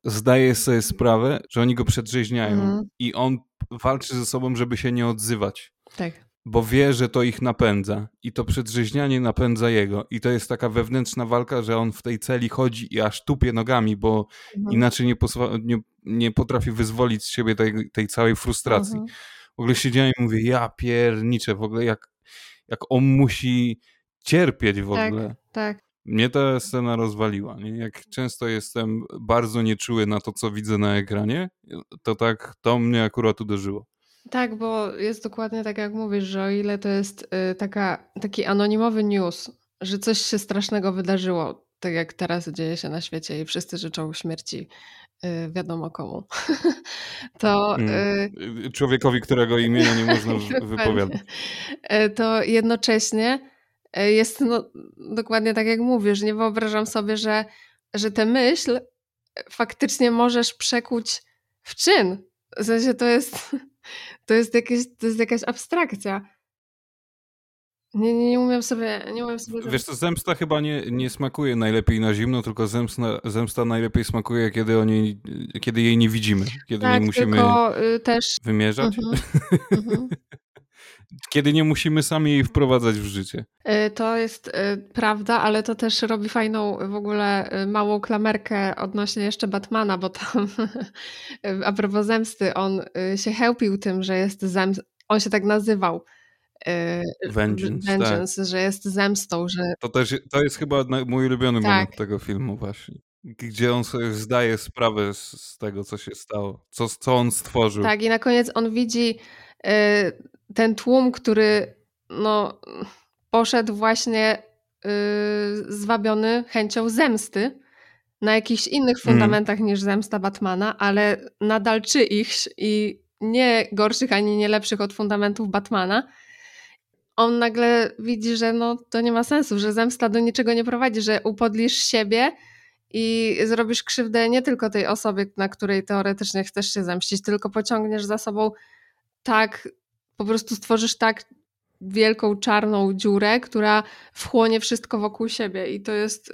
zdaje sobie sprawę, że oni go przedrzeźniają. I on walczy ze sobą, żeby się nie odzywać. Tak. Bo wie, że to ich napędza i to przedrzeźnianie napędza jego i to jest taka wewnętrzna walka, że on w tej celi chodzi i aż tupie nogami, bo inaczej nie potrafi wyzwolić z siebie tej całej frustracji. W ogóle siedziałem i mówię, ja pierniczę, w ogóle jak on musi cierpieć w ogóle. Tak. Mnie ta scena rozwaliła. Nie? Jak często jestem bardzo nieczuły na to, co widzę na ekranie, to tak to mnie akurat uderzyło. Tak, bo jest dokładnie tak, jak mówisz, że o ile to jest taki anonimowy news, że coś się strasznego wydarzyło, tak jak teraz dzieje się na świecie i wszyscy życzą śmierci wiadomo komu, to... Człowiekowi, którego imienia nie można wypowiadać. To jednocześnie jest dokładnie tak, jak mówisz. Nie wyobrażam sobie, że tę myśl faktycznie możesz przekuć w czyn. W sensie to jest jakaś abstrakcja. Nie umiem sobie... Wiesz co, zemsta chyba nie smakuje najlepiej na zimno, tylko zemsta najlepiej smakuje, kiedy jej nie widzimy. Kiedy tak, nie musimy też... wymierzać. Kiedy nie musimy sami jej wprowadzać w życie. To jest prawda, ale to też robi fajną w ogóle małą klamerkę odnośnie jeszcze Batmana, bo tam a propos zemsty, on się chełpił tym, że jest on się tak nazywał. Vengeance, tak. Że jest zemstą. Że... To jest chyba mój ulubiony moment tego filmu właśnie. Gdzie on sobie zdaje sprawę z tego, co się stało, co on stworzył. Tak, i na koniec on widzi ten tłum, który no, poszedł właśnie zwabiony chęcią zemsty na jakichś innych fundamentach niż zemsta Batmana, ale nadal czyichś i nie gorszych ani nie lepszych od fundamentów Batmana. On nagle widzi, że no, to nie ma sensu, że zemsta do niczego nie prowadzi, że upodlisz siebie i zrobisz krzywdę nie tylko tej osobie, na której teoretycznie chcesz się zemścić, tylko pociągniesz za sobą tak, po prostu stworzysz tak wielką czarną dziurę, która wchłonie wszystko wokół siebie i to jest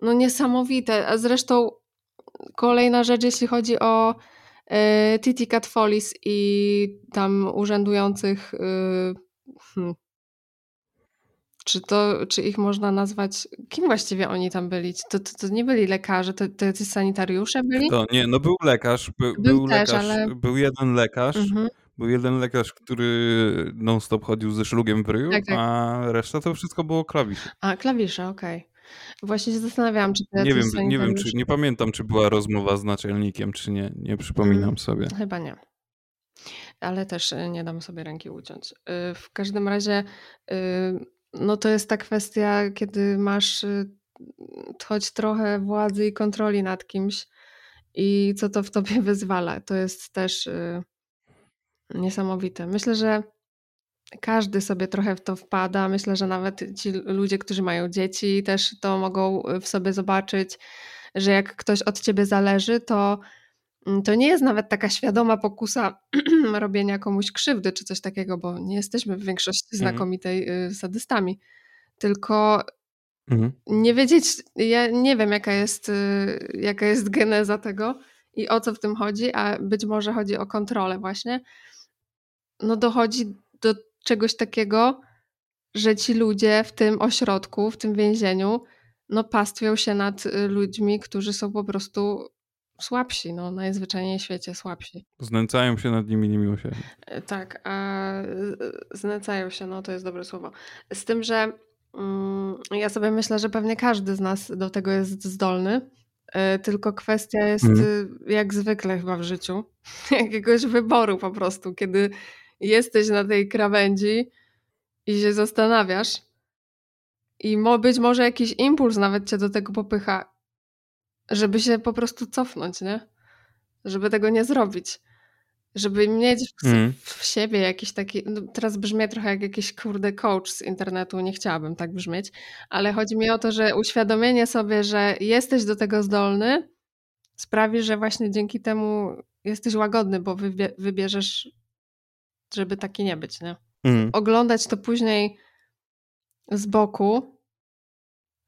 no niesamowite. A zresztą kolejna rzecz, jeśli chodzi o Titicut Follies i tam urzędujących czy ich można nazwać... Kim właściwie oni tam byli? To nie byli lekarze, to sanitariusze byli? To nie, no był lekarz. Był też, lekarz, ale... Był jeden lekarz, był jeden lekarz, który non-stop chodził ze szlugiem w ryju, tak. A reszta to wszystko było klawisze. A, klawisze, okej. Okay. Właśnie się zastanawiałam, czy... Nie pamiętam, czy była rozmowa z naczelnikiem, czy nie. Nie przypominam sobie. Chyba nie. Ale też nie dam sobie ręki uciąć. W każdym razie... No to jest ta kwestia, kiedy masz choć trochę władzy i kontroli nad kimś i co to w tobie wyzwala. To jest też niesamowite. Myślę, że każdy sobie trochę w to wpada. Myślę, że nawet ci ludzie, którzy mają dzieci, też to mogą w sobie zobaczyć, że jak ktoś od ciebie zależy, to nie jest nawet taka świadoma pokusa robienia komuś krzywdy czy coś takiego, bo nie jesteśmy w większości znakomitej sadystami. Tylko nie wiedzieć, ja nie wiem jaka jest geneza tego i o co w tym chodzi, a być może chodzi o kontrolę właśnie. No dochodzi do czegoś takiego, że ci ludzie w tym ośrodku, w tym więzieniu, no pastwią się nad ludźmi, którzy są po prostu... słabsi, no najzwyczajniej w świecie słabsi. Znęcają się nad nimi niemiłosiernie. Tak, a znęcają się, no to jest dobre słowo. Z tym, że ja sobie myślę, że pewnie każdy z nas do tego jest zdolny, tylko kwestia jest jak zwykle chyba w życiu, jakiegoś wyboru po prostu, kiedy jesteś na tej krawędzi i się zastanawiasz i być może jakiś impuls nawet cię do tego popycha, żeby się po prostu cofnąć, nie? Żeby tego nie zrobić. Żeby mieć w siebie jakiś taki... No teraz brzmię trochę jak jakiś coach z internetu, nie chciałabym tak brzmieć, ale chodzi mi o to, że uświadomienie sobie, że jesteś do tego zdolny, sprawi, że właśnie dzięki temu jesteś łagodny, bo wybierzesz, żeby taki nie być, nie? Oglądać to później z boku,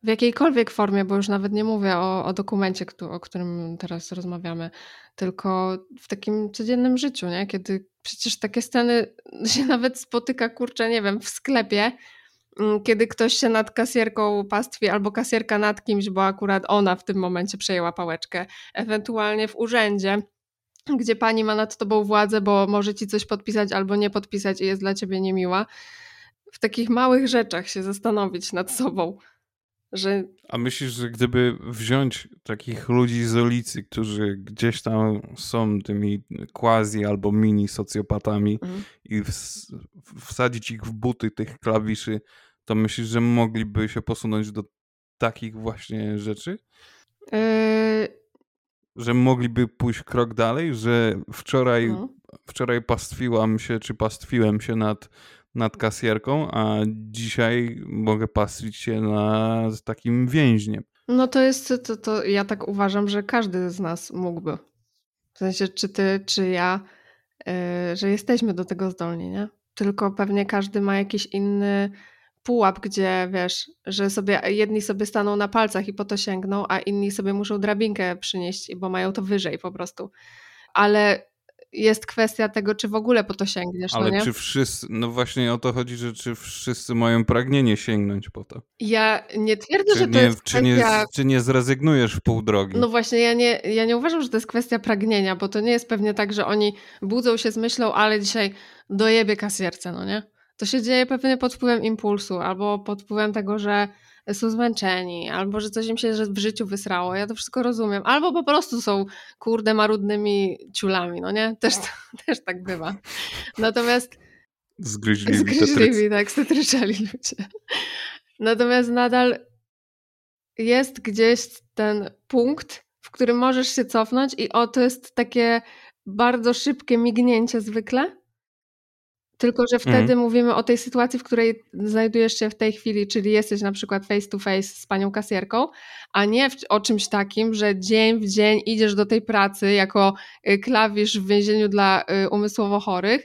w jakiejkolwiek formie, bo już nawet nie mówię o dokumencie, o którym teraz rozmawiamy, tylko w takim codziennym życiu, nie? Kiedy przecież takie sceny się nawet spotyka, kurczę, nie wiem, w sklepie, kiedy ktoś się nad kasjerką pastwi albo kasjerka nad kimś, bo akurat ona w tym momencie przejęła pałeczkę, ewentualnie w urzędzie, gdzie pani ma nad tobą władzę, bo może ci coś podpisać albo nie podpisać i jest dla ciebie niemiła. W takich małych rzeczach się zastanowić nad sobą. Że... A myślisz, że gdyby wziąć takich ludzi z ulicy, którzy gdzieś tam są tymi quasi albo mini socjopatami i wsadzić ich w buty tych klawiszy, to myślisz, że mogliby się posunąć do takich właśnie rzeczy? Że mogliby pójść krok dalej? Że wczoraj pastwiłem się nad kasjerką, a dzisiaj mogę pastwić się nad takim więźniem. No to jest, to ja tak uważam, że każdy z nas mógłby. W sensie, czy ty, czy ja, że jesteśmy do tego zdolni, nie? Tylko pewnie każdy ma jakiś inny pułap, gdzie wiesz, że sobie jedni sobie staną na palcach i po to sięgną, a inni sobie muszą drabinkę przynieść, bo mają to wyżej po prostu. Ale jest kwestia tego, czy w ogóle po to sięgniesz. Ale no nie? Czy wszyscy, no właśnie o to chodzi, że czy wszyscy mają pragnienie sięgnąć po to? Ja nie twierdzę, że to jest kwestia... Czy nie zrezygnujesz w pół drogi? No właśnie, ja nie uważam, że to jest kwestia pragnienia, bo to nie jest pewnie tak, że oni budzą się z myślą, ale dzisiaj dojebie kasjerce, no nie? To się dzieje pewnie pod wpływem impulsu albo pod wpływem tego, że są zmęczeni, albo że coś im się w życiu wysrało, ja to wszystko rozumiem, albo po prostu są, kurde, marudnymi ciulami, no nie? Też tak bywa. Natomiast zgryźliwi, tak, stetryczali ludzie. Natomiast nadal jest gdzieś ten punkt, w którym możesz się cofnąć i to jest takie bardzo szybkie mignięcie zwykle, tylko że wtedy mówimy o tej sytuacji, w której znajdujesz się w tej chwili, czyli jesteś na przykład face to face z panią kasjerką, a nie o czymś takim, że dzień w dzień idziesz do tej pracy jako klawisz w więzieniu dla umysłowo chorych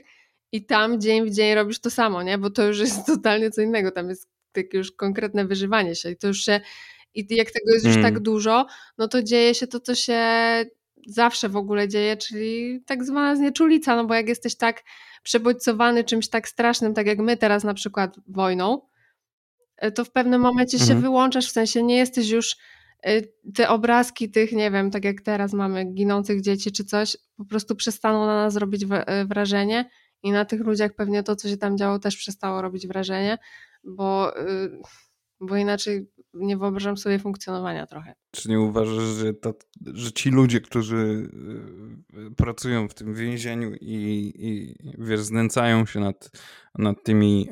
i tam dzień w dzień robisz to samo, nie? Bo to już jest totalnie co innego, tam jest takie już konkretne wyżywanie się i to już się, i jak tego jest już tak dużo, no to dzieje się to, co się zawsze w ogóle dzieje, czyli tak zwana znieczulica, no bo jak jesteś tak przebodźcowany czymś tak strasznym, tak jak my teraz na przykład wojną, to w pewnym momencie się wyłączasz, w sensie nie jesteś już, te obrazki tych, nie wiem, tak jak teraz mamy ginących dzieci czy coś, po prostu przestaną na nas robić wrażenie i na tych ludziach pewnie to, co się tam działo, też przestało robić wrażenie, bo inaczej nie wyobrażam sobie funkcjonowania trochę. Czy nie uważasz, że ci ludzie, którzy pracują w tym więzieniu i wiesz, znęcają się nad tymi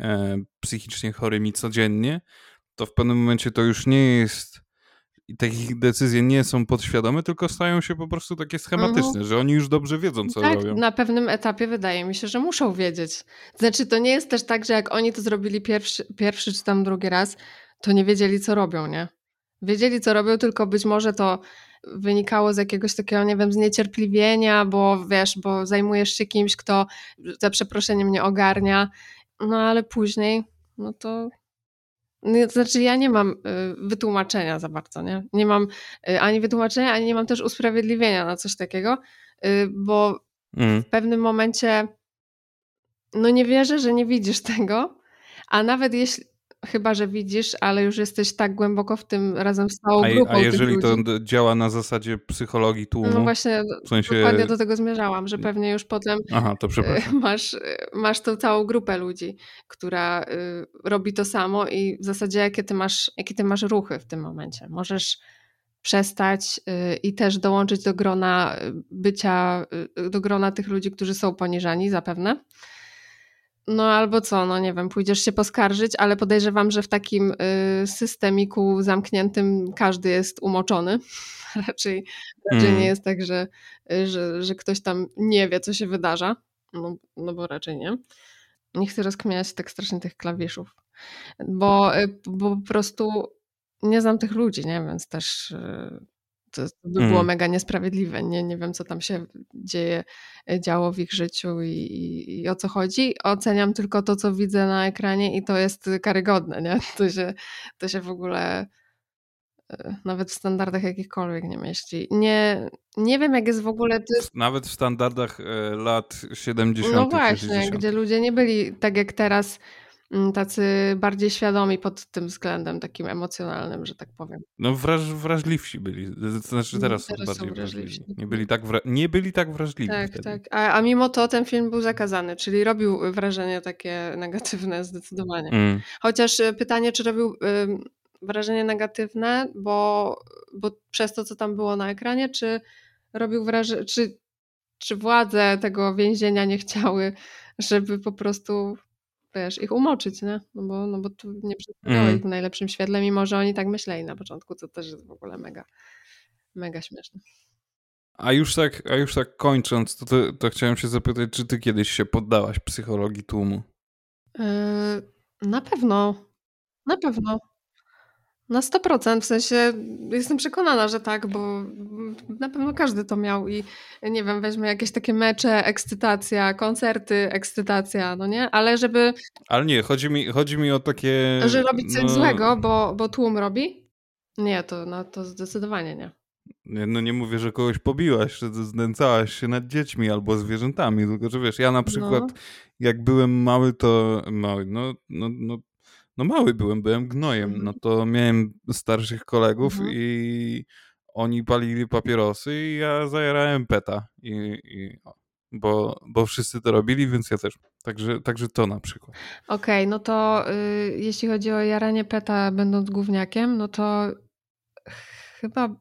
psychicznie chorymi codziennie, to w pewnym momencie to już nie jest, i takich decyzji nie są podświadome, tylko stają się po prostu takie schematyczne, że oni już dobrze wiedzą, co tak, robią. Na pewnym etapie wydaje mi się, że muszą wiedzieć. Znaczy to nie jest też tak, że jak oni to zrobili pierwszy czy tam drugi raz, to nie wiedzieli, co robią, nie? Wiedzieli, co robią, tylko być może to wynikało z jakiegoś takiego, nie wiem, zniecierpliwienia, bo wiesz, bo zajmujesz się kimś, kto za przeproszeniem nie ogarnia, no ale później, no to... Znaczy ja nie mam wytłumaczenia za bardzo, nie? Nie mam ani wytłumaczenia, ani nie mam też usprawiedliwienia na coś takiego, bo w pewnym momencie no nie wierzę, że nie widzisz tego, a nawet jeśli, chyba że widzisz, ale już jesteś tak głęboko w tym razem z całą grupą. A jeżeli to działa na zasadzie psychologii tłumu? No właśnie, w sensie... dokładnie do tego zmierzałam, że pewnie już potem masz tą całą grupę ludzi, która robi to samo i w zasadzie jakie ty masz ruchy w tym momencie. Możesz przestać i też dołączyć do grona bycia, do grona tych ludzi, którzy są poniżani zapewne. No albo co, no nie wiem, pójdziesz się poskarżyć, ale podejrzewam, że w takim systemiku zamkniętym każdy jest umoczony. Raczej nie jest tak, że ktoś tam nie wie, co się wydarza, no bo raczej nie. Nie chcę rozkminiać tak strasznie tych klawiszów, bo po prostu nie znam tych ludzi, nie? Więc też to by było mega niesprawiedliwe. Nie wiem, co tam się działo w ich życiu i o co chodzi. Oceniam tylko to, co widzę na ekranie i to jest karygodne, nie? To się w ogóle nawet w standardach jakichkolwiek nie mieści. Nie wiem, jak jest w ogóle... Nawet w standardach lat 70. No właśnie, 60. gdzie ludzie nie byli tak jak teraz... tacy bardziej świadomi pod tym względem takim emocjonalnym, że tak powiem. No wrażliwsi byli. Znaczy teraz bardziej są wrażliwi. Nie byli tak wrażliwi. Tak, wtedy. Tak. A mimo to ten film był zakazany, czyli robił wrażenie takie negatywne zdecydowanie. Chociaż pytanie, czy robił wrażenie negatywne, bo przez to, co tam było na ekranie, czy robił wrażenie, czy władze tego więzienia nie chciały, żeby po prostu... wiesz, ich umoczyć, nie? No bo tu nie przedstawiało ich w najlepszym świetle, mimo że oni tak myśleli na początku, co też jest w ogóle mega, mega śmieszne. A już tak kończąc, to chciałem się zapytać, czy ty kiedyś się poddałaś psychologii tłumu? Na pewno. Na 100%, w sensie jestem przekonana, że tak, bo na pewno każdy to miał i nie wiem, weźmy jakieś takie mecze, ekscytacja, koncerty, ekscytacja, no nie? Ale żeby... Ale nie, chodzi mi o takie... Że robić coś złego, bo tłum robi? Nie, to zdecydowanie nie. No nie mówię, że kogoś pobiłaś, że znęcałaś się nad dziećmi albo zwierzętami, tylko że wiesz, ja na przykład jak byłem mały, to... mały byłem gnojem, no to miałem starszych kolegów i oni palili papierosy i ja zajarałem peta i bo wszyscy to robili, więc ja też. Także to na przykład. Okej, no to jeśli chodzi o jaranie peta będąc gówniakiem, no to chyba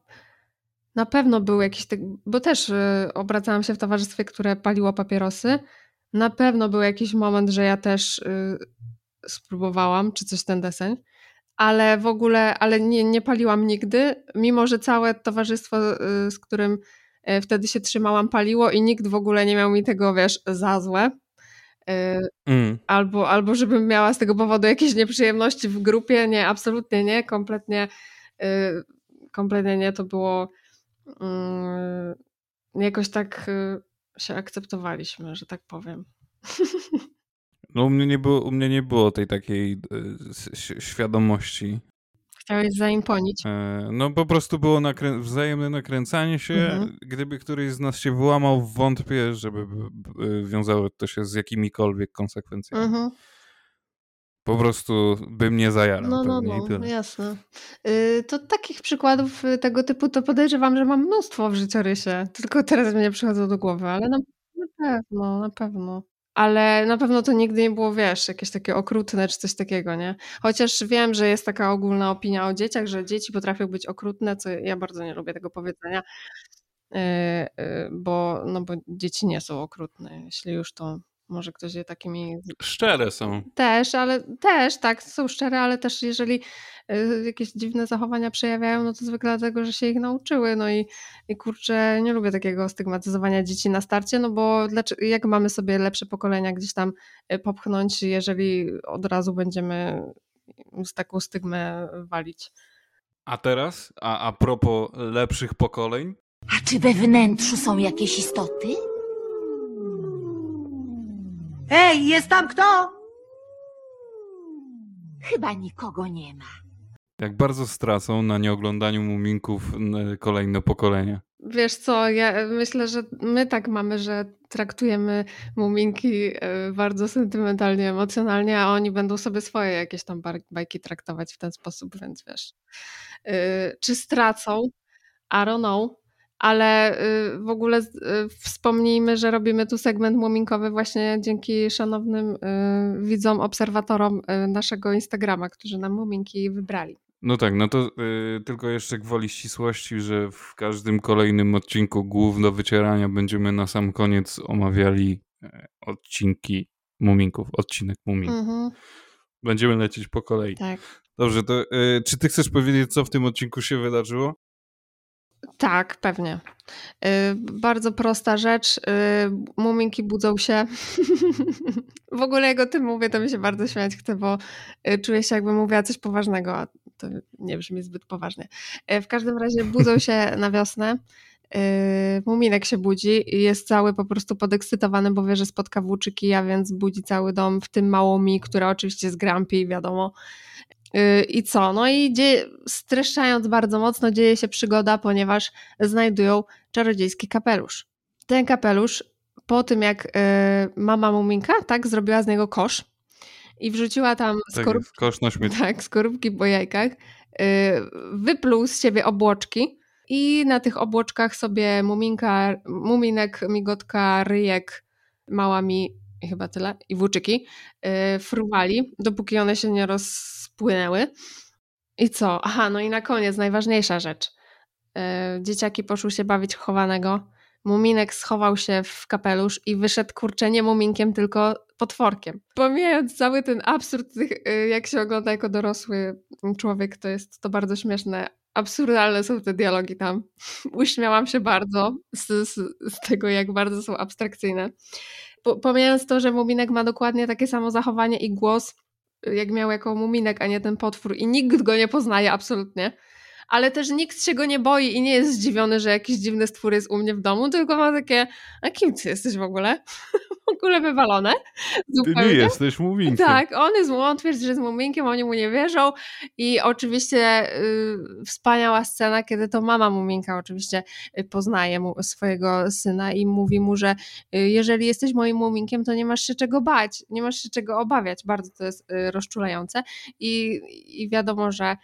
na pewno był jakiś, bo też obracałam się w towarzystwie, które paliło papierosy. Na pewno był jakiś moment, że ja też spróbowałam, czy coś ten deseń, ale w ogóle, ale nie paliłam nigdy, mimo że całe towarzystwo, z którym wtedy się trzymałam, paliło i nikt w ogóle nie miał mi tego, wiesz, za złe. Albo żebym miała z tego powodu jakieś nieprzyjemności w grupie. Nie, absolutnie nie, kompletnie nie, to było jakoś tak się akceptowaliśmy, że tak powiem. No u mnie nie było tej takiej świadomości. Chciałeś zaimponić. No po prostu było wzajemne nakręcanie się. Mhm. Gdyby któryś z nas się wyłamał, wątpię, żeby wiązało to się z jakimikolwiek konsekwencjami. Mhm. Po prostu by mnie zajarał. No, jasne. To takich przykładów tego typu to podejrzewam, że mam mnóstwo w życiorysie. Tylko teraz mnie przychodzą do głowy, ale na pewno. Ale na pewno to nigdy nie było, wiesz, jakieś takie okrutne czy coś takiego, nie? Chociaż wiem, że jest taka ogólna opinia o dzieciach, że dzieci potrafią być okrutne, co ja bardzo nie lubię tego powiedzenia, bo dzieci nie są okrutne. Jeśli już, to może ktoś je takimi... Szczere są. Też, tak, są szczere, ale też jeżeli jakieś dziwne zachowania przejawiają, no to zwykle dlatego, że się ich nauczyły, no i kurczę, nie lubię takiego stygmatyzowania dzieci na starcie, no bo jak mamy sobie lepsze pokolenia gdzieś tam popchnąć, jeżeli od razu będziemy z taką stygmę walić. A teraz, a propos lepszych pokoleń? A czy we wnętrzu są jakieś istoty? Ej, jest tam kto? Chyba nikogo nie ma. Jak bardzo stracą na nieoglądaniu Muminków kolejne pokolenie. Wiesz co, ja myślę, że my tak mamy, że traktujemy Muminki bardzo sentymentalnie, emocjonalnie, a oni będą sobie swoje jakieś tam bajki traktować w ten sposób, więc wiesz. Czy stracą? I don't know. Ale w ogóle wspomnijmy, że robimy tu segment muminkowy właśnie dzięki szanownym widzom, obserwatorom naszego Instagrama, którzy nam muminki wybrali. No tak, no to tylko jeszcze gwoli ścisłości, że w każdym kolejnym odcinku GŁOWY do wycierania będziemy na sam koniec omawiali odcinki muminków, odcinek muminków. Mhm. Będziemy lecieć po kolei. Tak. Dobrze, to czy ty chcesz powiedzieć, co w tym odcinku się wydarzyło? Tak, pewnie. Bardzo prosta rzecz. Muminki budzą się. W ogóle jak o tym mówię, to mi się bardzo śmiać chce, bo czuję się, jakbym mówiła coś poważnego, a to nie brzmi zbyt poważnie. W każdym razie budzą się na wiosnę. Muminek się budzi i jest cały po prostu podekscytowany, bo wie, że spotka Włóczykija, więc budzi cały dom, w tym Małą Mi, która oczywiście jest grumpy, wiadomo. I co? No i streszczając bardzo mocno, dzieje się przygoda, ponieważ znajdują czarodziejski kapelusz. Ten kapelusz, po tym jak mama Muminka, tak, zrobiła z niego kosz i wrzuciła tam skorupki, kosz na śmieci. Tak, skorupki po jajkach, wypluł z siebie obłoczki i na tych obłoczkach sobie Muminek, Migotka, Ryjek, Mała Mi i chyba tyle, i Włóczyki fruwali, dopóki one się nie rozpłynęły. I co? Aha, no i na koniec najważniejsza rzecz. Dzieciaki poszły się bawić chowanego. Muminek schował się w kapelusz i wyszedł, kurczę, nie muminkiem, tylko potworkiem. Pomijając cały ten absurd, jak się ogląda jako dorosły człowiek, to jest to bardzo śmieszne. Absurdalne są te dialogi tam. Uśmiałam się bardzo z tego, jak bardzo są abstrakcyjne. Pomijając to, że Muminek ma dokładnie takie samo zachowanie i głos, jak miał jako Muminek, a nie ten potwór, i nikt go nie poznaje absolutnie, ale też nikt się go nie boi i nie jest zdziwiony, że jakiś dziwny stwór jest u mnie w domu, tylko ma takie, a kim ty jesteś w ogóle? W ogóle wywalone. Zupełnie. Ty jesteś Muminkiem. Tak, on twierdzi, że jest Muminkiem, oni mu nie wierzą i oczywiście wspaniała scena, kiedy to mama Muminka oczywiście poznaje swojego syna i mówi mu, że jeżeli jesteś moim Muminkiem, to nie masz się czego bać, nie masz się czego obawiać. Bardzo to jest rozczulające i wiadomo, że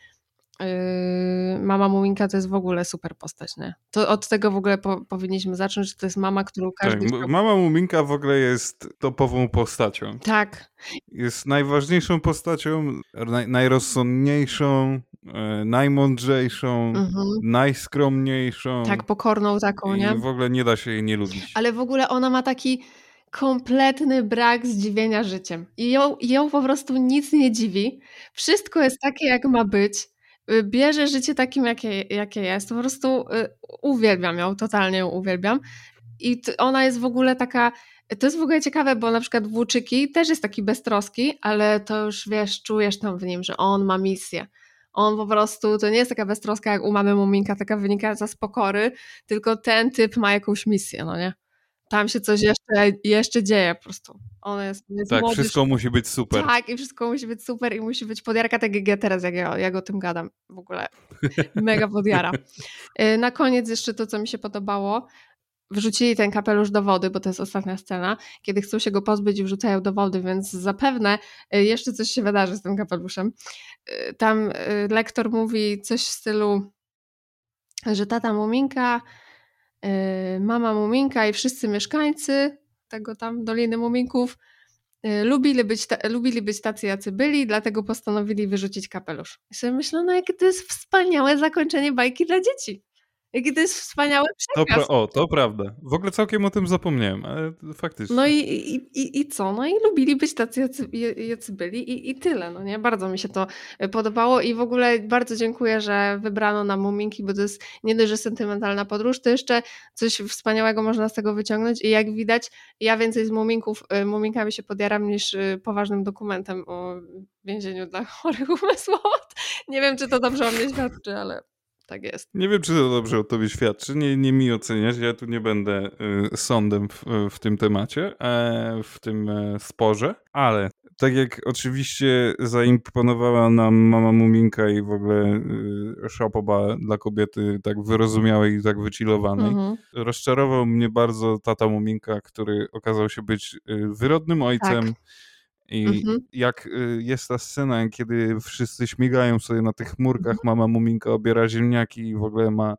Mama Muminka to jest w ogóle super postać, nie? To od tego w ogóle powinniśmy zacząć, że to jest mama, którą każdy... Tak, Mama Muminka w ogóle jest topową postacią. Tak. Jest najważniejszą postacią, najrozsądniejszą, najmądrzejszą, najskromniejszą. Tak, pokorną taką, nie? I w ogóle nie da się jej nie lubić. Ale w ogóle ona ma taki kompletny brak zdziwienia życiem. I ją po prostu nic nie dziwi. Wszystko jest takie, jak ma być. Bierze życie takim, jakie jest. Po prostu uwielbiam ją, totalnie ją uwielbiam. I ona jest w ogóle taka... To jest w ogóle ciekawe, bo na przykład Włóczykij też jest taki beztroski, ale to już wiesz, czujesz tam w nim, że on ma misję. On po prostu, to nie jest taka beztroska jak u Mamy Muminka, taka wynikająca z pokory, tylko ten typ ma jakąś misję, no nie? Tam się coś jeszcze dzieje po prostu. On jest tak, młody, wszystko musi być super. Tak, i wszystko musi być super i musi być podjarka TGG teraz, jak o tym gadam. W ogóle mega podjara. Na koniec jeszcze to, co mi się podobało. Wrzucili ten kapelusz do wody, bo to jest ostatnia scena, kiedy chcą się go pozbyć i wrzucają do wody, więc zapewne jeszcze coś się wydarzy z tym kapeluszem. Tam lektor mówi coś w stylu, że tata Muminka, mama Muminka i wszyscy mieszkańcy tego tam Doliny Muminków lubili być tacy, jacy byli, dlatego postanowili wyrzucić kapelusz. I sobie myślę, no jakie to jest wspaniałe zakończenie bajki dla dzieci. Jaki to jest wspaniały przekaz. To prawda. W ogóle całkiem o tym zapomniałem, ale faktycznie. No i co? No i lubili być tacy, jacy byli i tyle. No nie? Bardzo mi się to podobało i w ogóle bardzo dziękuję, że wybrano nam Muminki, bo to jest nie dość, że sentymentalna podróż, to jeszcze coś wspaniałego można z tego wyciągnąć i jak widać, ja więcej z Muminkami się podjaram niż poważnym dokumentem o więzieniu dla chorych umysłowo. Nie wiem, czy to dobrze o mnie świadczy, ale... Tak jest. Nie wiem, czy to dobrze o tobie świadczy, nie mi oceniać, ja tu nie będę sądem w tym temacie, w tym sporze, ale tak jak oczywiście zaimponowała nam Mama Muminka i w ogóle szapoba dla kobiety tak wyrozumiałej i tak wychillowanej, rozczarował mnie bardzo tata Muminka, który okazał się być wyrodnym ojcem. Tak. I jak jest ta scena, kiedy wszyscy śmigają sobie na tych chmurkach, mama Muminka obiera ziemniaki i w ogóle ma,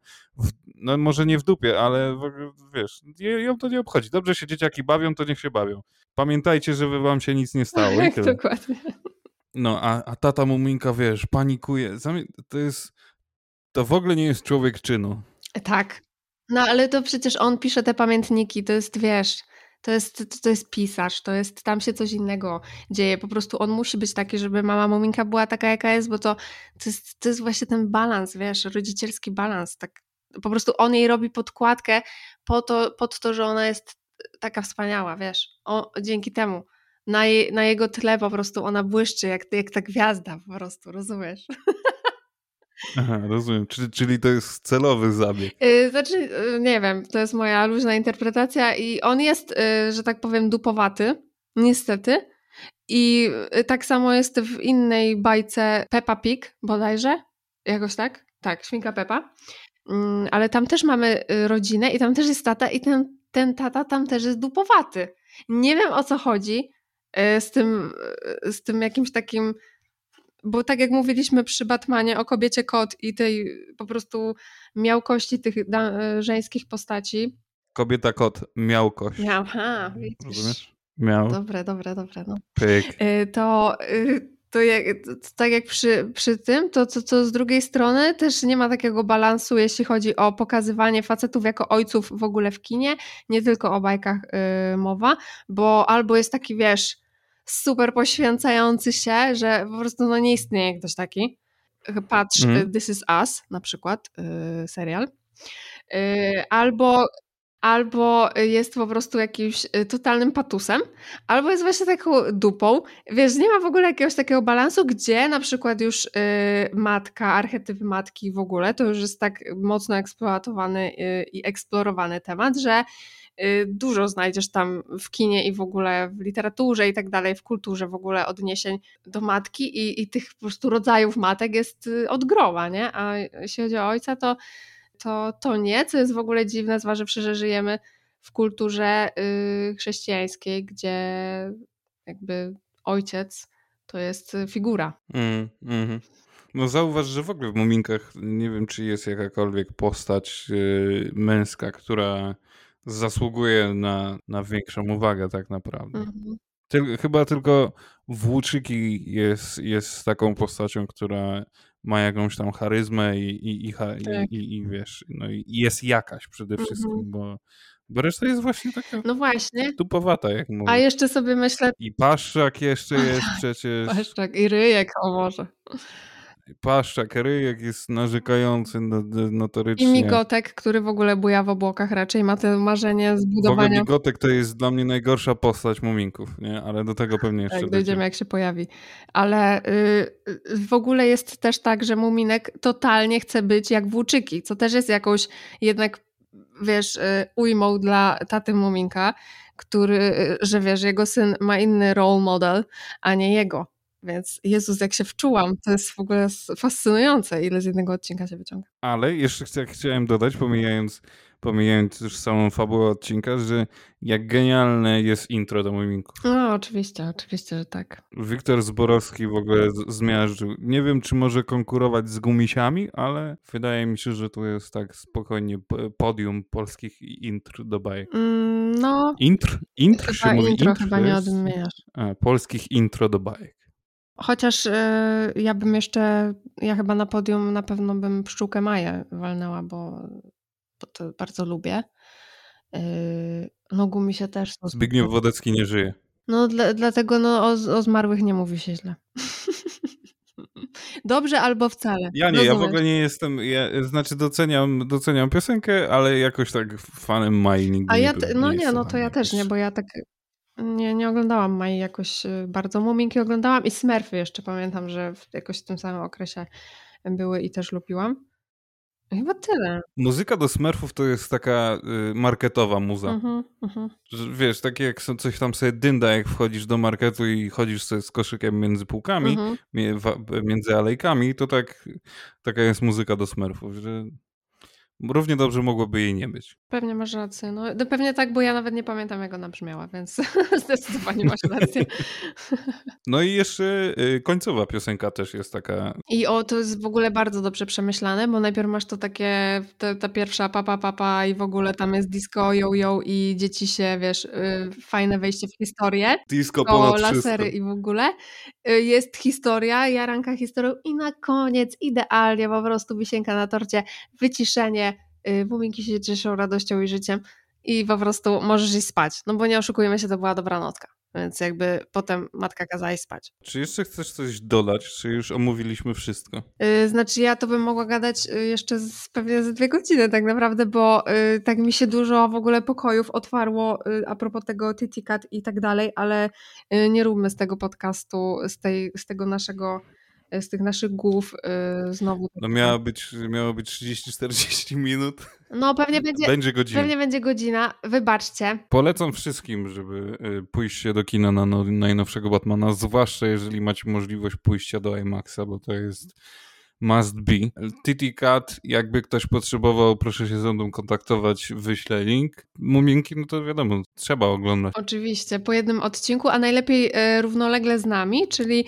no może nie w dupie, ale w ogóle, wiesz, ją to nie obchodzi. Dobrze się dzieciaki bawią, to niech się bawią. Pamiętajcie, żeby wam się nic nie stało. Tak, dokładnie. No, a tata Muminka, wiesz, panikuje. To w ogóle nie jest człowiek czynu. Tak. No, ale to przecież on pisze te pamiętniki, to jest, wiesz... To jest pisarz, to jest, tam się coś innego dzieje, po prostu on musi być taki, żeby mama Muminka była taka, jaka jest, bo to jest właśnie ten balans, wiesz, rodzicielski balans, tak, po prostu on jej robi podkładkę pod to, że ona jest taka wspaniała, wiesz, dzięki temu, na jego tle po prostu ona błyszczy, jak ta gwiazda po prostu, rozumiesz? Aha, rozumiem. Czyli to jest celowy zabieg. Znaczy, nie wiem, to jest moja luźna interpretacja i on jest, że tak powiem, dupowaty, niestety. I tak samo jest w innej bajce Peppa Pig bodajże, jakoś tak? Tak, Świnka Peppa. Ale tam też mamy rodzinę i tam też jest tata i ten tata tam też jest dupowaty. Nie wiem, o co chodzi z tym jakimś takim... Bo tak jak mówiliśmy przy Batmanie o kobiecie kot i tej po prostu miałkości tych żeńskich postaci. Kobieta kot, miałkość. Aha, widzisz. Rozumiesz? Miał. Dobre. No. Pyk. To tak jak przy tym, to z drugiej strony też nie ma takiego balansu, jeśli chodzi o pokazywanie facetów jako ojców w ogóle w kinie, nie tylko o bajkach mowa, bo albo jest taki, wiesz... super poświęcający się, że po prostu no nie istnieje ktoś taki. Patrz, This Is Us na przykład, serial. Albo jest po prostu jakimś totalnym patusem, albo jest właśnie taką dupą. Wiesz, nie ma w ogóle jakiegoś takiego balansu, gdzie na przykład już matka, archetyp matki w ogóle, to już jest tak mocno eksploatowany i eksplorowany temat, że dużo znajdziesz tam w kinie i w ogóle w literaturze i tak dalej, w kulturze w ogóle odniesień do matki i tych po prostu rodzajów matek jest od groła, nie? A jeśli chodzi o ojca, to nie, co jest w ogóle dziwne, zważywszy, że żyjemy w kulturze chrześcijańskiej, gdzie jakby ojciec to jest figura. No zauważ, że w ogóle w Muminkach nie wiem, czy jest jakakolwiek postać męska, która zasługuje na większą uwagę tak naprawdę. Mhm. Chyba tylko Włóczykij jest taką postacią, która ma jakąś tam charyzmę i wiesz, no i jest jakaś przede wszystkim, bo reszta jest właśnie taka no właśnie tupowata, jak mówię. A jeszcze sobie myślę... I Paszczak jeszcze jest przecież... Paszczak i Ryjek, o może. Paszczak, Ryjek jest narzekający notorycznie. I Migotek, który w ogóle buja w obłokach, raczej ma to marzenie zbudowania... W ogóle Migotek to jest dla mnie najgorsza postać Muminków, nie? Ale do tego pewnie jeszcze... Tak, dojdziemy jak się pojawi. Ale w ogóle jest też tak, że Muminek totalnie chce być jak Włóczyki, co też jest jakąś jednak, wiesz, ujmą dla taty Muminka, który, że wiesz, jego syn ma inny role model, a nie jego. Więc Jezus, jak się wczułam, to jest w ogóle fascynujące, ile z jednego odcinka się wyciąga. Ale jeszcze chciałem dodać, pomijając już samą fabułę odcinka, że jak genialne jest intro do Muminków. No oczywiście, że tak. Wiktor Zborowski w ogóle zmiażdżył. Nie wiem, czy może konkurować z Gumisiami, ale wydaje mi się, że to jest tak spokojnie podium polskich intr do bajek. No. Intr się mówi? Intro chyba nie odmieniasz. Polskich intro do bajek. Chociaż ja chyba na podium na pewno bym Pszczółkę Maję walnęła, bo to bardzo lubię. No Gumi się też... Zbigniew Wodecki nie żyje. No dlatego o zmarłych nie mówi się źle. Dobrze albo wcale. Ja nie, rozumiesz? Ja w ogóle nie jestem, znaczy doceniam piosenkę, ale jakoś tak fanem Mai nigdy ja też nie, bo ja tak... Nie oglądałam Mai jakoś bardzo. Muminki oglądałam i Smurfy jeszcze pamiętam, że jakoś w tym samym okresie były i też lubiłam. Chyba tyle. Muzyka do Smurfów to jest taka marketowa muza. Wiesz, takie jak coś tam sobie dynda, jak wchodzisz do marketu i chodzisz sobie z koszykiem między półkami, między alejkami, to tak taka jest muzyka do Smurfów, że... Równie dobrze mogłoby jej nie być. Pewnie masz rację. No, pewnie tak, bo ja nawet nie pamiętam, jak ona brzmiała, więc zdecydowanie masz rację. No i jeszcze końcowa piosenka też jest taka... To jest w ogóle bardzo dobrze przemyślane, bo najpierw masz to takie, ta pierwsza papa, papa i w ogóle tam jest disco, yo i dzieci się, wiesz, fajne wejście w historię. Disco ponad lasery 300. I w ogóle. Jest historia, jaranka historią i na koniec idealnie, po prostu wisienka na torcie, wyciszenie, Muminki się cieszą radością i życiem i po prostu możesz iść spać. No bo nie oszukujemy się, to była dobra notka. Więc jakby potem matka kazała iść spać. Czy jeszcze chcesz coś dodać? Czy już omówiliśmy wszystko? Znaczy ja to bym mogła gadać jeszcze pewnie ze 2 godziny tak naprawdę, bo tak mi się dużo w ogóle pokojów otwarło a propos tego Titicut i tak dalej, ale nie róbmy z tego podcastu, z tych naszych głów znowu. No miało być 30-40 minut. No pewnie będzie godzina. Pewnie będzie godzina, wybaczcie. Polecam wszystkim, żeby pójść się do kina na najnowszego Batmana, zwłaszcza jeżeli macie możliwość pójścia do IMAX-a, bo to jest must be. Titicut, jakby ktoś potrzebował, proszę się ze mną kontaktować, wyślę link. Muminki, no to wiadomo, trzeba oglądać. Oczywiście, po jednym odcinku, a najlepiej równolegle z nami, czyli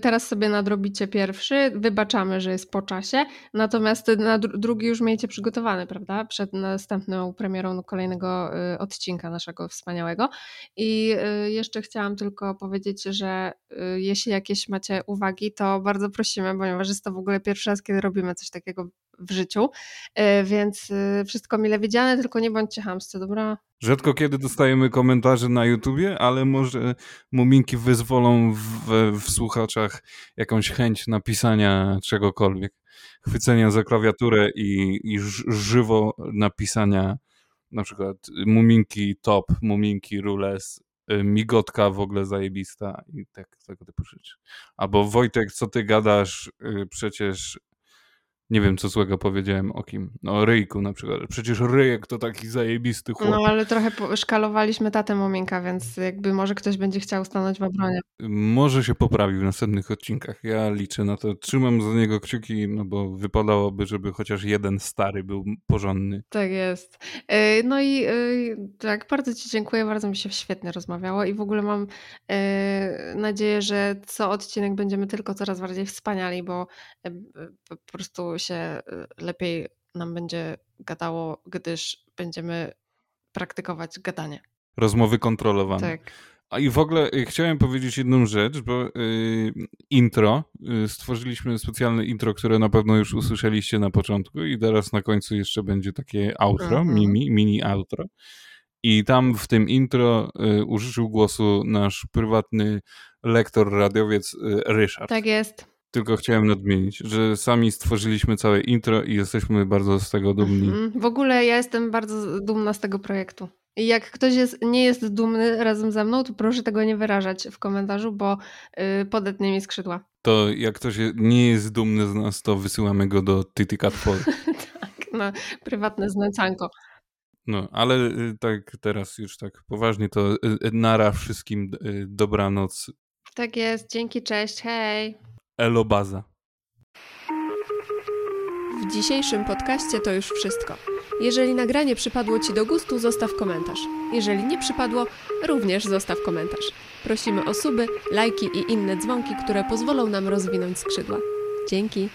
teraz sobie nadrobicie pierwszy, wybaczamy, że jest po czasie, natomiast na drugi już miejcie przygotowany, prawda, przed następną premierą kolejnego odcinka naszego wspaniałego. I jeszcze chciałam tylko powiedzieć, że jeśli jakieś macie uwagi, to bardzo prosimy, ponieważ jest to w ogóle pierwszy raz, kiedy robimy coś takiego w życiu, więc wszystko mile widziane, tylko nie bądźcie chamscy, dobra? Rzadko kiedy dostajemy komentarze na YouTubie, ale może Muminki wyzwolą w słuchaczach jakąś chęć napisania czegokolwiek, chwycenia za klawiaturę i żywo napisania na przykład Muminki top, Muminki rules, Migotka w ogóle zajebista i tak, tego typu rzeczy. Albo Wojtek, co ty gadasz, przecież Nie wiem, co złego powiedziałem o kim. O Ryjku na przykład. Przecież Ryjek to taki zajebisty chłop. No ale trochę szkalowaliśmy tatę Muminka, więc jakby może ktoś będzie chciał stanąć w obronie. Może się poprawi w następnych odcinkach. Ja liczę na to. Trzymam za niego kciuki, no bo wypadałoby, żeby chociaż jeden stary był porządny. Tak jest. No i tak, bardzo Ci dziękuję. Bardzo mi się świetnie rozmawiało i w ogóle mam nadzieję, że co odcinek będziemy tylko coraz bardziej wspaniali, bo po prostu się lepiej nam będzie gadało, gdyż będziemy praktykować gadanie. Rozmowy kontrolowane. Tak. A i w ogóle chciałem powiedzieć jedną rzecz, bo intro, stworzyliśmy specjalne intro, które na pewno już usłyszeliście na początku i teraz na końcu jeszcze będzie takie outro, mini outro. I tam w tym intro użyczył głosu nasz prywatny lektor, radiowiec Ryszard. Tak jest. Tylko chciałem nadmienić, że sami stworzyliśmy całe intro i jesteśmy bardzo z tego dumni. W ogóle ja jestem bardzo dumna z tego projektu. I jak ktoś nie jest dumny razem ze mną, to proszę tego nie wyrażać w komentarzu, bo podetnie mi skrzydła. To jak ktoś nie jest dumny z nas, to wysyłamy go do Titicut Follies. Tak, na prywatne znęcanko. No, ale tak teraz już tak poważnie, to nara wszystkim, dobranoc. Tak jest, dzięki, cześć, hej. Elobaza. W dzisiejszym podcaście to już wszystko. Jeżeli nagranie przypadło Ci do gustu, zostaw komentarz. Jeżeli nie przypadło, również zostaw komentarz. Prosimy o suby, lajki i inne dzwonki, które pozwolą nam rozwinąć skrzydła. Dzięki.